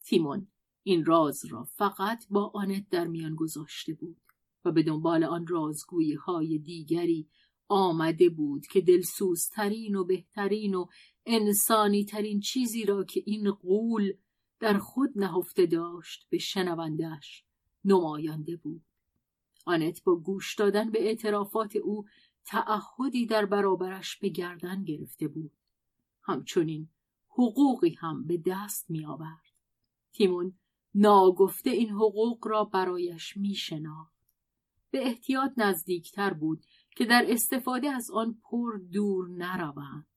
تیمون این راز را فقط با آنت در میان گذاشته بود و به دنبال آن رازگویی های دیگری آمده بود که دلسوزترین و بهترین و انسانی ترین چیزی را که این غول در خود نهفته داشت به شنوندهش نماینده بود. آنت با گوش دادن به اعترافات او تعهدی در برابرش به گردن گرفته بود. همچنین حقوقی هم به دست می آورد. تیمون ناگفته این حقوق را برایش می شناخت. به احتیاط نزدیکتر بود که در استفاده از آن پر دور نروند.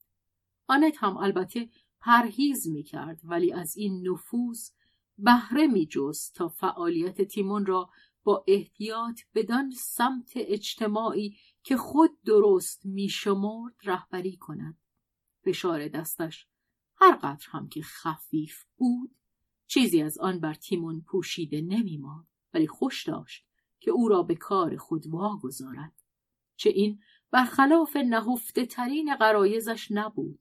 آنت هم البته پرهیز می کرد، ولی از این نفوذ بهره می جست تا فعالیت تیمون را با احتیاط بدان سمت اجتماعی که خود درست می شمرد رهبری کند. فشار دستش هر قدر هم که خفیف بود، چیزی از آن بر تیمون پوشیده نمی ماند، ولی خوش داشت که او را به کار خود واگذارد. چه این برخلاف نهفته ترین غرایزش نبود.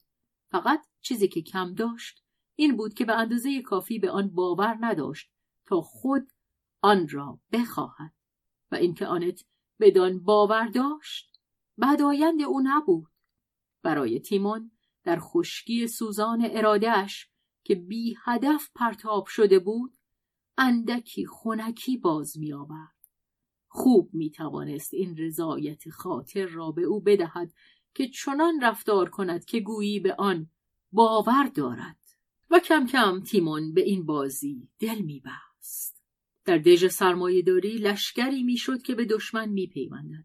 فقط چیزی که کم داشت این بود که به اندازه کافی به آن باور نداشت تا خود آن را بخواهد و اینکه آنت بدان باور داشت بدایند او نبود. برای تیمون در خشکی سوزان ارادهش که بی هدف پرتاب شده بود اندکی خنکی باز می آورد. خوب می توانست این رضایت خاطر را به او بدهد که چنان رفتار کند که گویی به آن باور دارد. و کم کم تیمون به این بازی دل می بست. در دژ سرمایه‌داری لشکری می شد که به دشمن می پیوندد.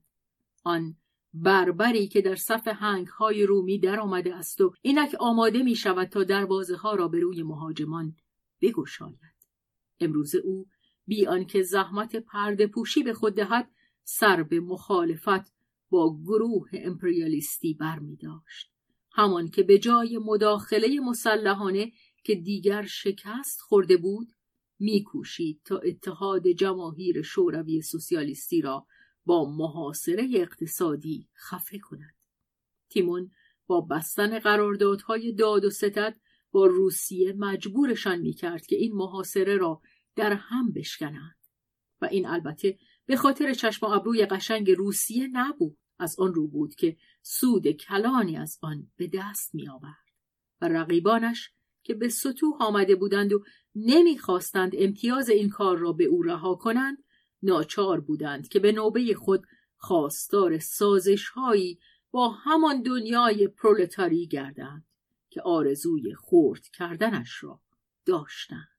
آن بربری که در صف هنگهای رومی در آمده است و اینک آماده می شود تا دروازه ها را به روی مهاجمان بگشاید. امروز او بی آنکه زحمت پرده پوشی به خود دهد سر به مخالفت با گروه امپریالیستی بر می داشت. همان که به جای مداخله مسلحانه که دیگر شکست خورده بود می کوشید تا اتحاد جماهیر شوروی سوسیالیستی را با محاصره اقتصادی خفه کند. تیمون با بستن قراردادهای داد و ستد با روسیه مجبورشان می کرد که این محاصره را در هم بشکنند و این البته به خاطر چشم و ابروی قشنگ روسیه نبود، از آن رو بود که سود کلانی از آن به دست می آورد و رقیبانش که به سطوح آمده بودند و نمی خواستند امتیاز این کار را به او رها کنند ناچار بودند که به نوبه خود خواستار سازش‌هایی با همان دنیای پرولتاری گردند که آرزوی خرد کردنش را داشتند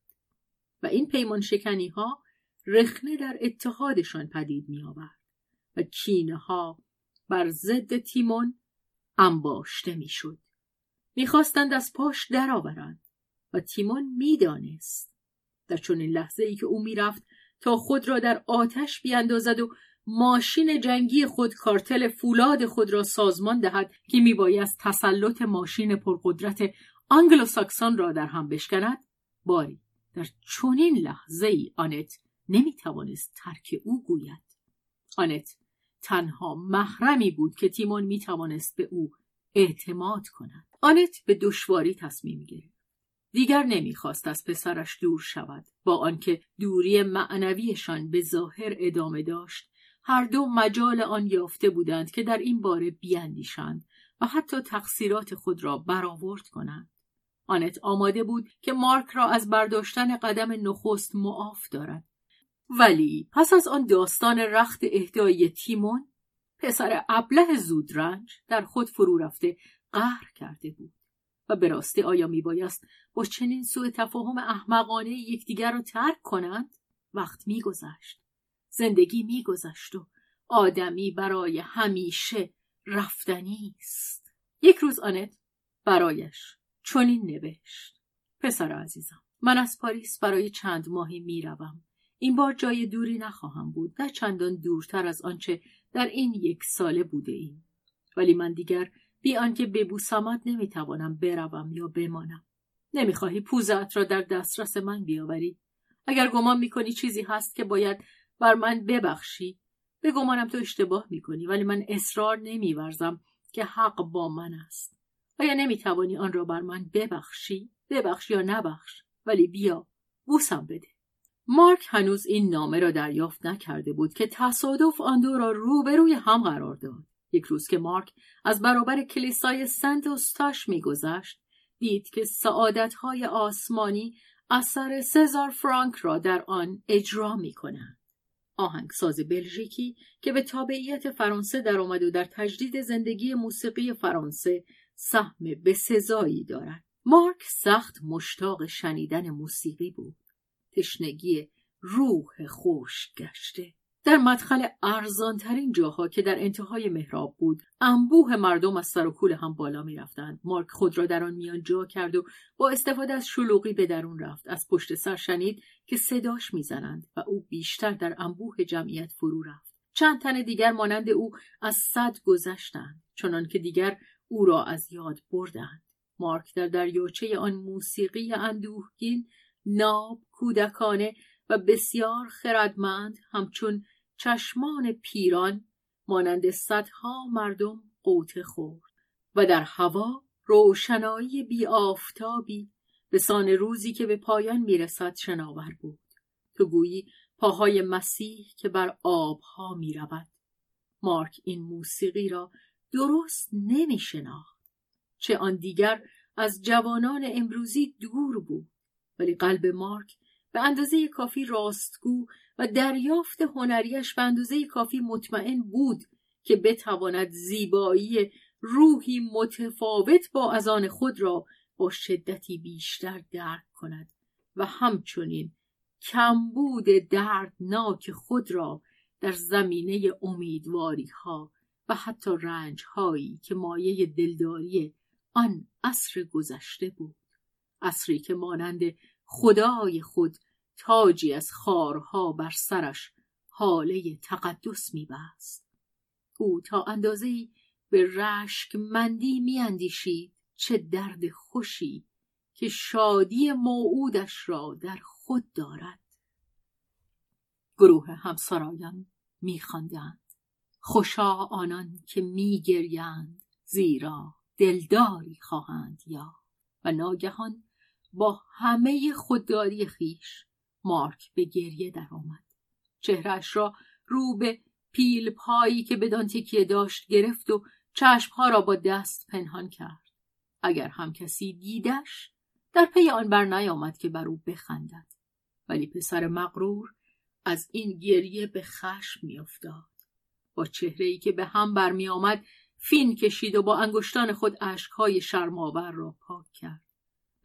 و این پیمان شکنی‌ها رخنه در اتحادشان پدید می‌آورد و کینه‌ها بر ضد تیمون انباشته می‌شد. می‌خواستند از پاش درآورند و تیمون می‌دانست در چنین لحظه‌ای که او می‌رفت تا خود را در آتش بیاندازد و ماشین جنگی خود کارتل فولاد خود را سازمان دهد که میبایست تسلط ماشین پرقدرت آنگلوساکسون را در هم بشکند، باری در چنین لحظه ای آنت نمیتوانست ترک او گوید. آنت تنها محرمی بود که تیمون میتوانست به او اعتماد کند. آنت به دشواری تصمیم گرفت. دیگر نمیخواست از پسرش دور شود. با آنکه دوری معنویشان به ظاهر ادامه داشت، هر دو مجال آن یافته بودند که در این باره بیاندیشند و حتی تقصیرات خود را برآورد کنند. آنت آماده بود که مارک را از برداشتن قدم نخست معاف دارد. ولی پس از آن داستان رخت اهدای تیمون، پسر ابله زودرنج در خود فرو رفته قهر کرده بود. و به راستی آیا میبایست با چنین سوء تفاهم احمقانه یکدیگر را ترک کنند؟ وقت میگذشت، زندگی میگذشت و آدمی برای همیشه رفتنی است. یک روز آنت برایش چنین نوشت: پسر عزیزم، من از پاریس برای چند ماهی میروم. این بار جای دوری نخواهم بود، نه چندان دورتر از آنچه در این یک ساله بوده ایم. ولی من دیگر بی آنکه ببوسمت نمیتوانم بروم یا بمانم. نمیخواهی پوزت را در دسترس من بیاوری؟ اگر گمان میکنی چیزی هست که باید بر من ببخشی، به گمانم تو اشتباه میکنی، ولی من اصرار نمیورزم که حق با من است. آیا نمیتوانی آن را بر من ببخشی؟ ببخش یا نبخش، ولی بیا بوسم بده. مارک هنوز این نامه را دریافت نکرده بود که تصادف آن دو را روبروی هم قرار داد. یک روز که مارک از برابر کلیسای سنت اوستاش می‌گذشت، دید که سعادت‌های آسمانی اثر سزار فرانک را در آن اجرا می‌کنند. آهنگساز بلژیکی که به تابعیت فرانسه درآمد و در تجدید زندگی موسیقی فرانسه سهم بسزایی دارد. مارک سخت مشتاق شنیدن موسیقی بود. تشنگی روح خوش گشته. در مدخل ارزانترین جاها که در انتهای محراب بود، انبوه مردم از سر و کول هم بالا می رفتند. مارک خود را در آن میان جا کرد و با استفاده از شلوغی به درون رفت. از پشت سر شنید که صداش می زنند و او بیشتر در انبوه جمعیت فرو رفت. چند تن دیگر مانند او از صد گذشتند، چنان که دیگر او را از یاد بردند. مارک در دریاچه آن موسیقی اندوهگین، ناب، کودکانه و بسیار خردمند همچون چشمان پیران مانند صدها مردم قوطه خورد و در هوا روشنایی بی آفتابی به سان روزی که به پایان میرسد شناور بود، تو گویی پاهای مسیح که بر آبها میرود. مارک این موسیقی را درست نمی شناخت. چه آن دیگر از جوانان امروزی دور بود، ولی قلب مارک به اندازه کافی راستگو و دریافت هنریش به اندازه کافی مطمئن بود که بتواند زیبایی روحی متفاوت با از آن خود را با شدتی بیشتر درک کند و همچنین کمبود دردناک خود را در زمینه امیدواری ها و حتی رنج هایی که مایه دلداری آن عصر گذشته بود، عصری که مانند خدای خود تاجی از خارها بر سرش حاله تقدس می‌بست. او تا اندازه‌ای به رشکمندی می‌اندیشید، چه درد خوشی که شادی موعودش را در خود دارد. گروه همسرایان می‌خواندند: خوشا آنان که می‌گریند زیرا دلداری خواهند یا. و ناگهان با همه خودداری خیش مارک به گریه در آمد. چهرهش را رو به پیل پایی که بدان تکیه داشت گرفت و چشمها را با دست پنهان کرد. اگر هم کسی دیدش در پی آن بر نیامد که بر او بخندد، ولی پسر مغرور از این گریه به خشم می افتاد. با چهره‌ای که به هم بر می آمد فین کشید و با انگشتان خود اشک‌های شرم‌آور را پاک کرد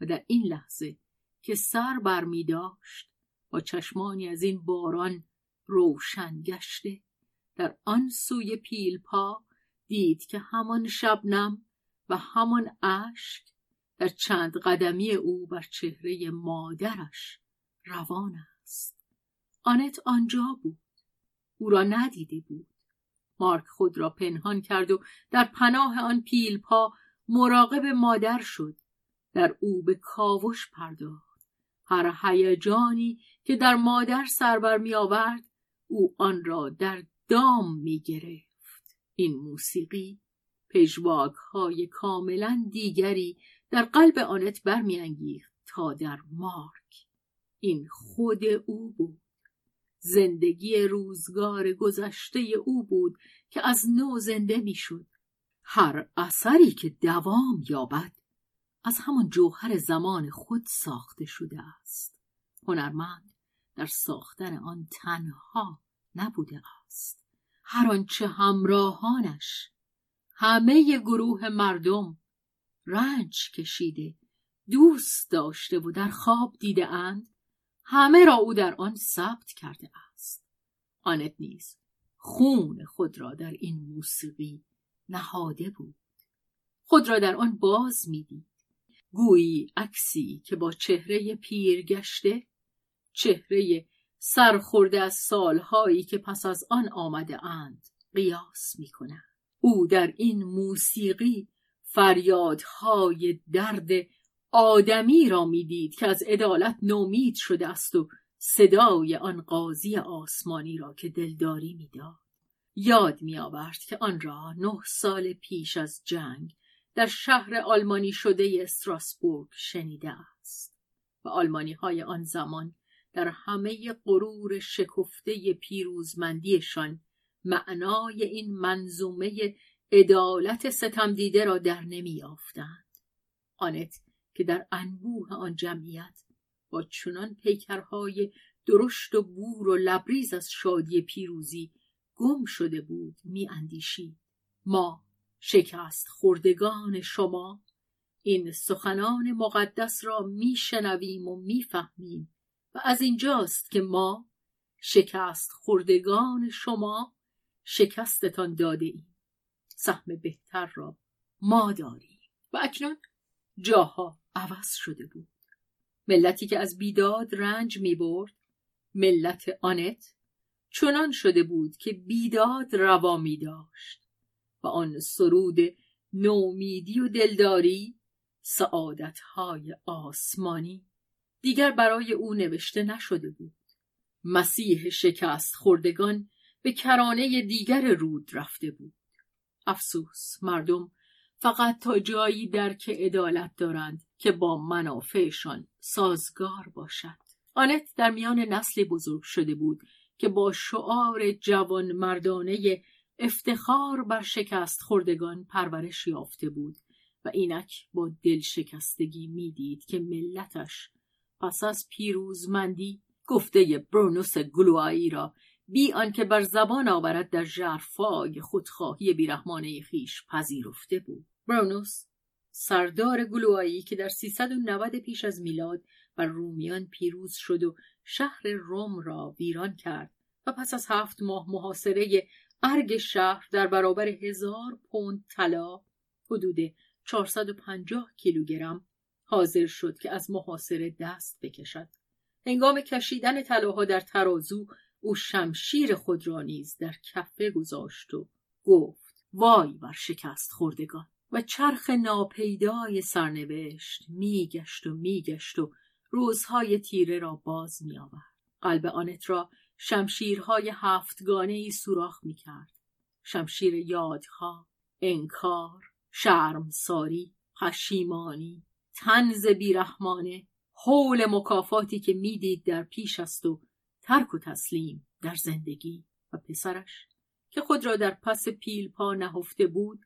و در این لحظه که سر بر می داشت با چشمانی از این باران روشن گشته در آن سوی پیل پا دید که همان شبنم و همان اشک در چند قدمی او بر چهره مادرش روان است. آنت آنجا بود، او را ندیده بود. مارک خود را پنهان کرد و در پناه آن پیل پا مراقب مادر شد. در او به کاوش پرداخت. هر هیجانی که در مادر سر بر می آورد او آن را در دام می گرفت. این موسیقی پژواک های کاملا دیگری در قلب آنت برمی انگیخت تا در مارک. این خود او بود. زندگی روزگار گذشته او بود که از نو زنده می شد. هر اثری که دوام یابد از همان جوهر زمان خود ساخته شده است. هنرمند در ساختن آن تنها نبوده است. هر آنچه همراهانش، همه گروه مردم رنج کشیده، دوست داشته و در خواب دیده اند، همه را او در آن ثبت کرده است. آنت نیز خون خود را در این موسیقی نهاده بود. خود را در آن باز می‌دید. گویی عکسی که با چهره پیر گشته، چهره سرخورده از سالهایی که پس از آن آمده اند قیاس می کنه. او در این موسیقی فریادهای درد آدمی را می دید که از عدالت نومید شده است و صدای آن قاضی آسمانی را که دلداری می داد. یاد می آورد که آن را نه سال پیش از جنگ در شهر آلمانی شده استراسبورگ شنیده است و آلمانی‌های آن زمان در همه غرور شکفته پیروزمندیشان معنای این منظومه عدالت ستمدیده را در نمی‌یافتند. آنت که در انبوه آن جمعیت با چنان پیکرهای درشت و بور و لبریز از شادی پیروزی گم شده بود می‌اندیشید: ما شکست خوردگان شما این سخنان مقدس را میشنویم و میفهمیم و از اینجاست که ما شکست خوردگان شما شکستتان داده ایم. سهم بهتر را ما داریم. و اکنون جاها عوض شده بود. ملتی که از بیداد رنج میبرد، ملت آنت چنان شده بود که بیداد روا میداشت و آن سرود نومیدی و دلداری، سعادت‌های آسمانی دیگر برای او نوشته نشده بود. مسیح شکست خوردگان به کرانه دیگر رود رفته بود. افسوس مردم فقط تا جایی درک عدالت دارند که با منافعشان سازگار باشد. آنت در میان نسلی بزرگ شده بود که با شعار جوان مردانه افتخار بر شکست خوردگان پرورش یافته بود و اینک با دل شکستگی می دید که ملتش پس از پیروزمندی گفته برنوس گلوایی را بی آنکه بر زبان آورد در ژرفای خودخواهی بیرحمانه خیش پذیرفته بود. برنوس سردار گلوایی که در سیصد و نود پیش از میلاد بر رومیان پیروز شد و شهر روم را ویران کرد و پس از هفت ماه محاصره ارگ شهر در برابر هزار پوند طلا حدود چهارصد و پنجاه کیلوگرم حاضر شد که از محاصره دست بکشد. هنگام کشیدن طلاها در ترازو او شمشیر خود را نیز در کفه گذاشت و گفت وای بر شکست خوردگان. و چرخ ناپیدای سرنوشت میگشت و میگشت و روزهای تیره را باز می آورد. قلب آنت را شمشیرهای هفتگانه‌ای سوراخ می کرد. شمشیر یادها، انکار، شرمساری، پشیمانی، طنز بیرحمانه، هول مکافاتی که می دید در پیش است و ترک و تسلیم در زندگی. و پسرش که خود را در پس پیل پا نهفته بود،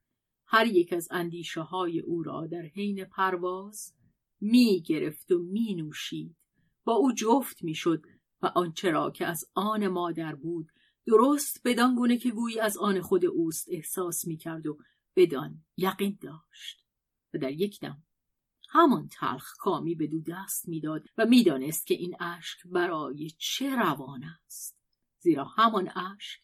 هر یک از اندیشه های او را در حین پرواز می گرفت و می نوشید. با او جفت می شد و آنچه را که از آن مادر بود درست بدان گونه که گویی از آن خود اوست احساس می کرد و بدان یقین داشت. و در یک دم همان تلخ کامی به دو دست می داد و می دانست که این اشک برای چه روان است، زیرا همان اشک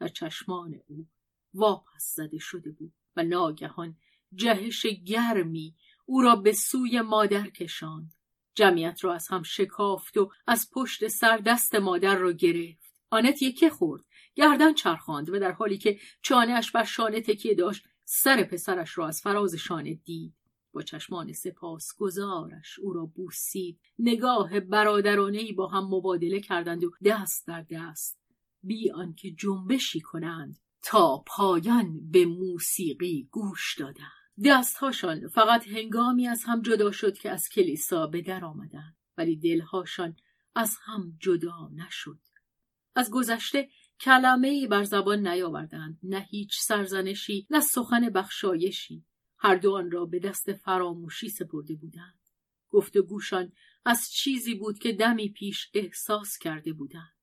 در چشمان او واپس زده شده بود. و ناگهان جهش گرمی او را به سوی مادر کشاند. جمعیت را از هم شکافت و از پشت سر دست مادر را گرفت. آنت یکی خورد، گردن چرخاند و در حالی که چانه‌اش بر شانه تکیه داشت سر پسرش را از فراز شانه دید. با چشمان سپاسگزارش او را بوسید. نگاه برادرانه‌ای با هم مبادله کردند و دست در دست بی آنکه جنبشی کنند تا پایان به موسیقی گوش دادند. دستهاشان فقط هنگامی از هم جدا شد که از کلیسا به در آمدند، ولی دلهاشان از هم جدا نشد. از گذشته کلمه‌ای بر زبان نیاوردند، نه هیچ سرزنشی نه سخن بخشایشی. هر دو آن را به دست فراموشی سپرده بودند. گفتگوشان از چیزی بود که دمی پیش احساس کرده بودند،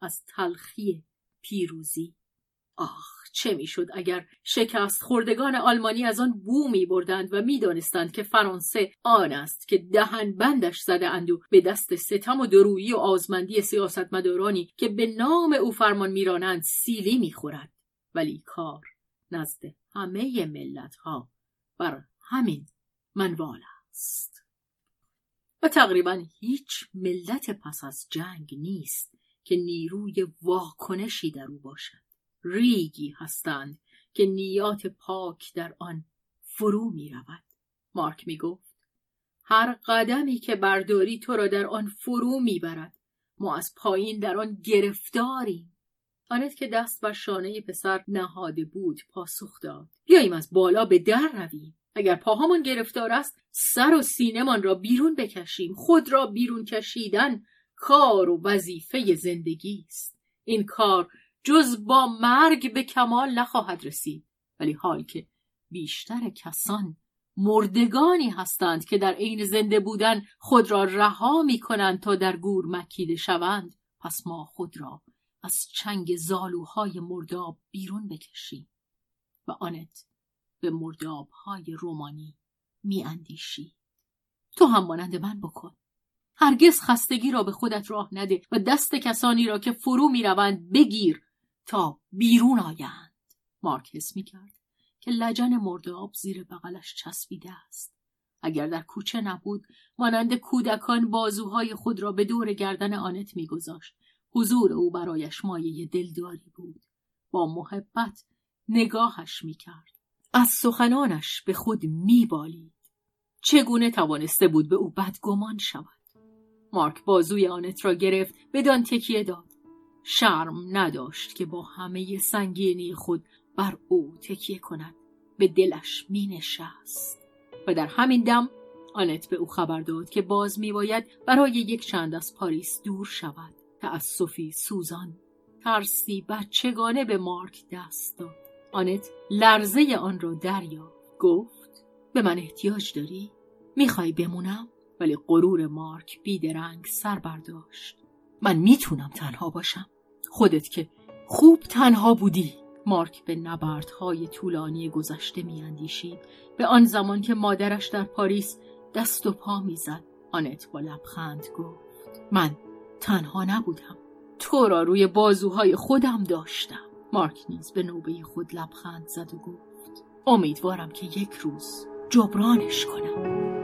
از تلخی پیروزی. آخ چه میشد اگر شکست خوردگان آلمانی از آن بو می بردند و می دانستند که فرانسه آن است که دهن بندش زده اند و به دست ستم و درویی و آزمندی سیاستمدارانی که به نام او فرمان می رانند سیلی می خورد. ولی کار نزد همه ملت ها بر همین منوال است و تقریبا هیچ ملت پس از جنگ نیست که نیروی واکنشی در او باشد. ریگی هستند که نیات پاک در آن فرو می رود. مارک می گفت هر قدمی که برداری تو را در آن فرو می برد. ما از پایین در آن گرفتاریم. آنت که دست بر شانه پسر نهاده بود پاسخ داد بیاییم از بالا به در رویم. اگر پاهامان گرفتار است سر و سینمان را بیرون بکشیم. خود را بیرون کشیدن کار و وظیفه زندگی است. این کار جز با مرگ به کمال نخواهد رسید. ولی حال که بیشتر کسان مردگانی هستند که در عین زنده بودن خود را رها می کنند تا در گور مکیده شوند، پس ما خود را از چنگ زالوهای مرداب بیرون بکشیم. و آنت به مردابهای رومانی می اندیشی. تو هم مانند من بکن. هرگز خستگی را به خودت راه نده و دست کسانی را که فرو می روند بگیر تا بیرون آیند. مارک حس می کرد که لجن مرداب زیر بغلش چسبیده است. اگر در کوچه نبود مانند کودکان بازوهای خود را به دور گردن آنت می گذاشت. حضور او برایش مایه دلداری بود. با محبت نگاهش می کرد. از سخنانش به خود می بالید. چگونه توانسته بود به او بدگمان شود؟ مارک بازوی آنت را گرفت، بدان تکیه داد. شرم نداشت که با همه سنگینی خود بر او تکیه کند. به دلش می نشست. و در همین دم آنت به او خبر داد که باز می باید برای یک چند از پاریس دور شود. تأسفی سوزان، ترسی بچگانه به مارک دست داد. آنت لرزه آن را دریافت. گفت به من احتیاج داری؟ میخوای بمونم؟ ولی غرور مارک بیدرنگ سر برداشت. من میتونم تنها باشم. خودت که خوب تنها بودی. مارک به نبردهای طولانی گذشته میاندیشید، به آن زمان که مادرش در پاریس دست و پا میزد. آنت با لبخند گفت: من تنها نبودم، تو را روی بازوهای خودم داشتم. مارک نیز به نوبه خود لبخند زد و گفت: امیدوارم که یک روز جبرانش کنم.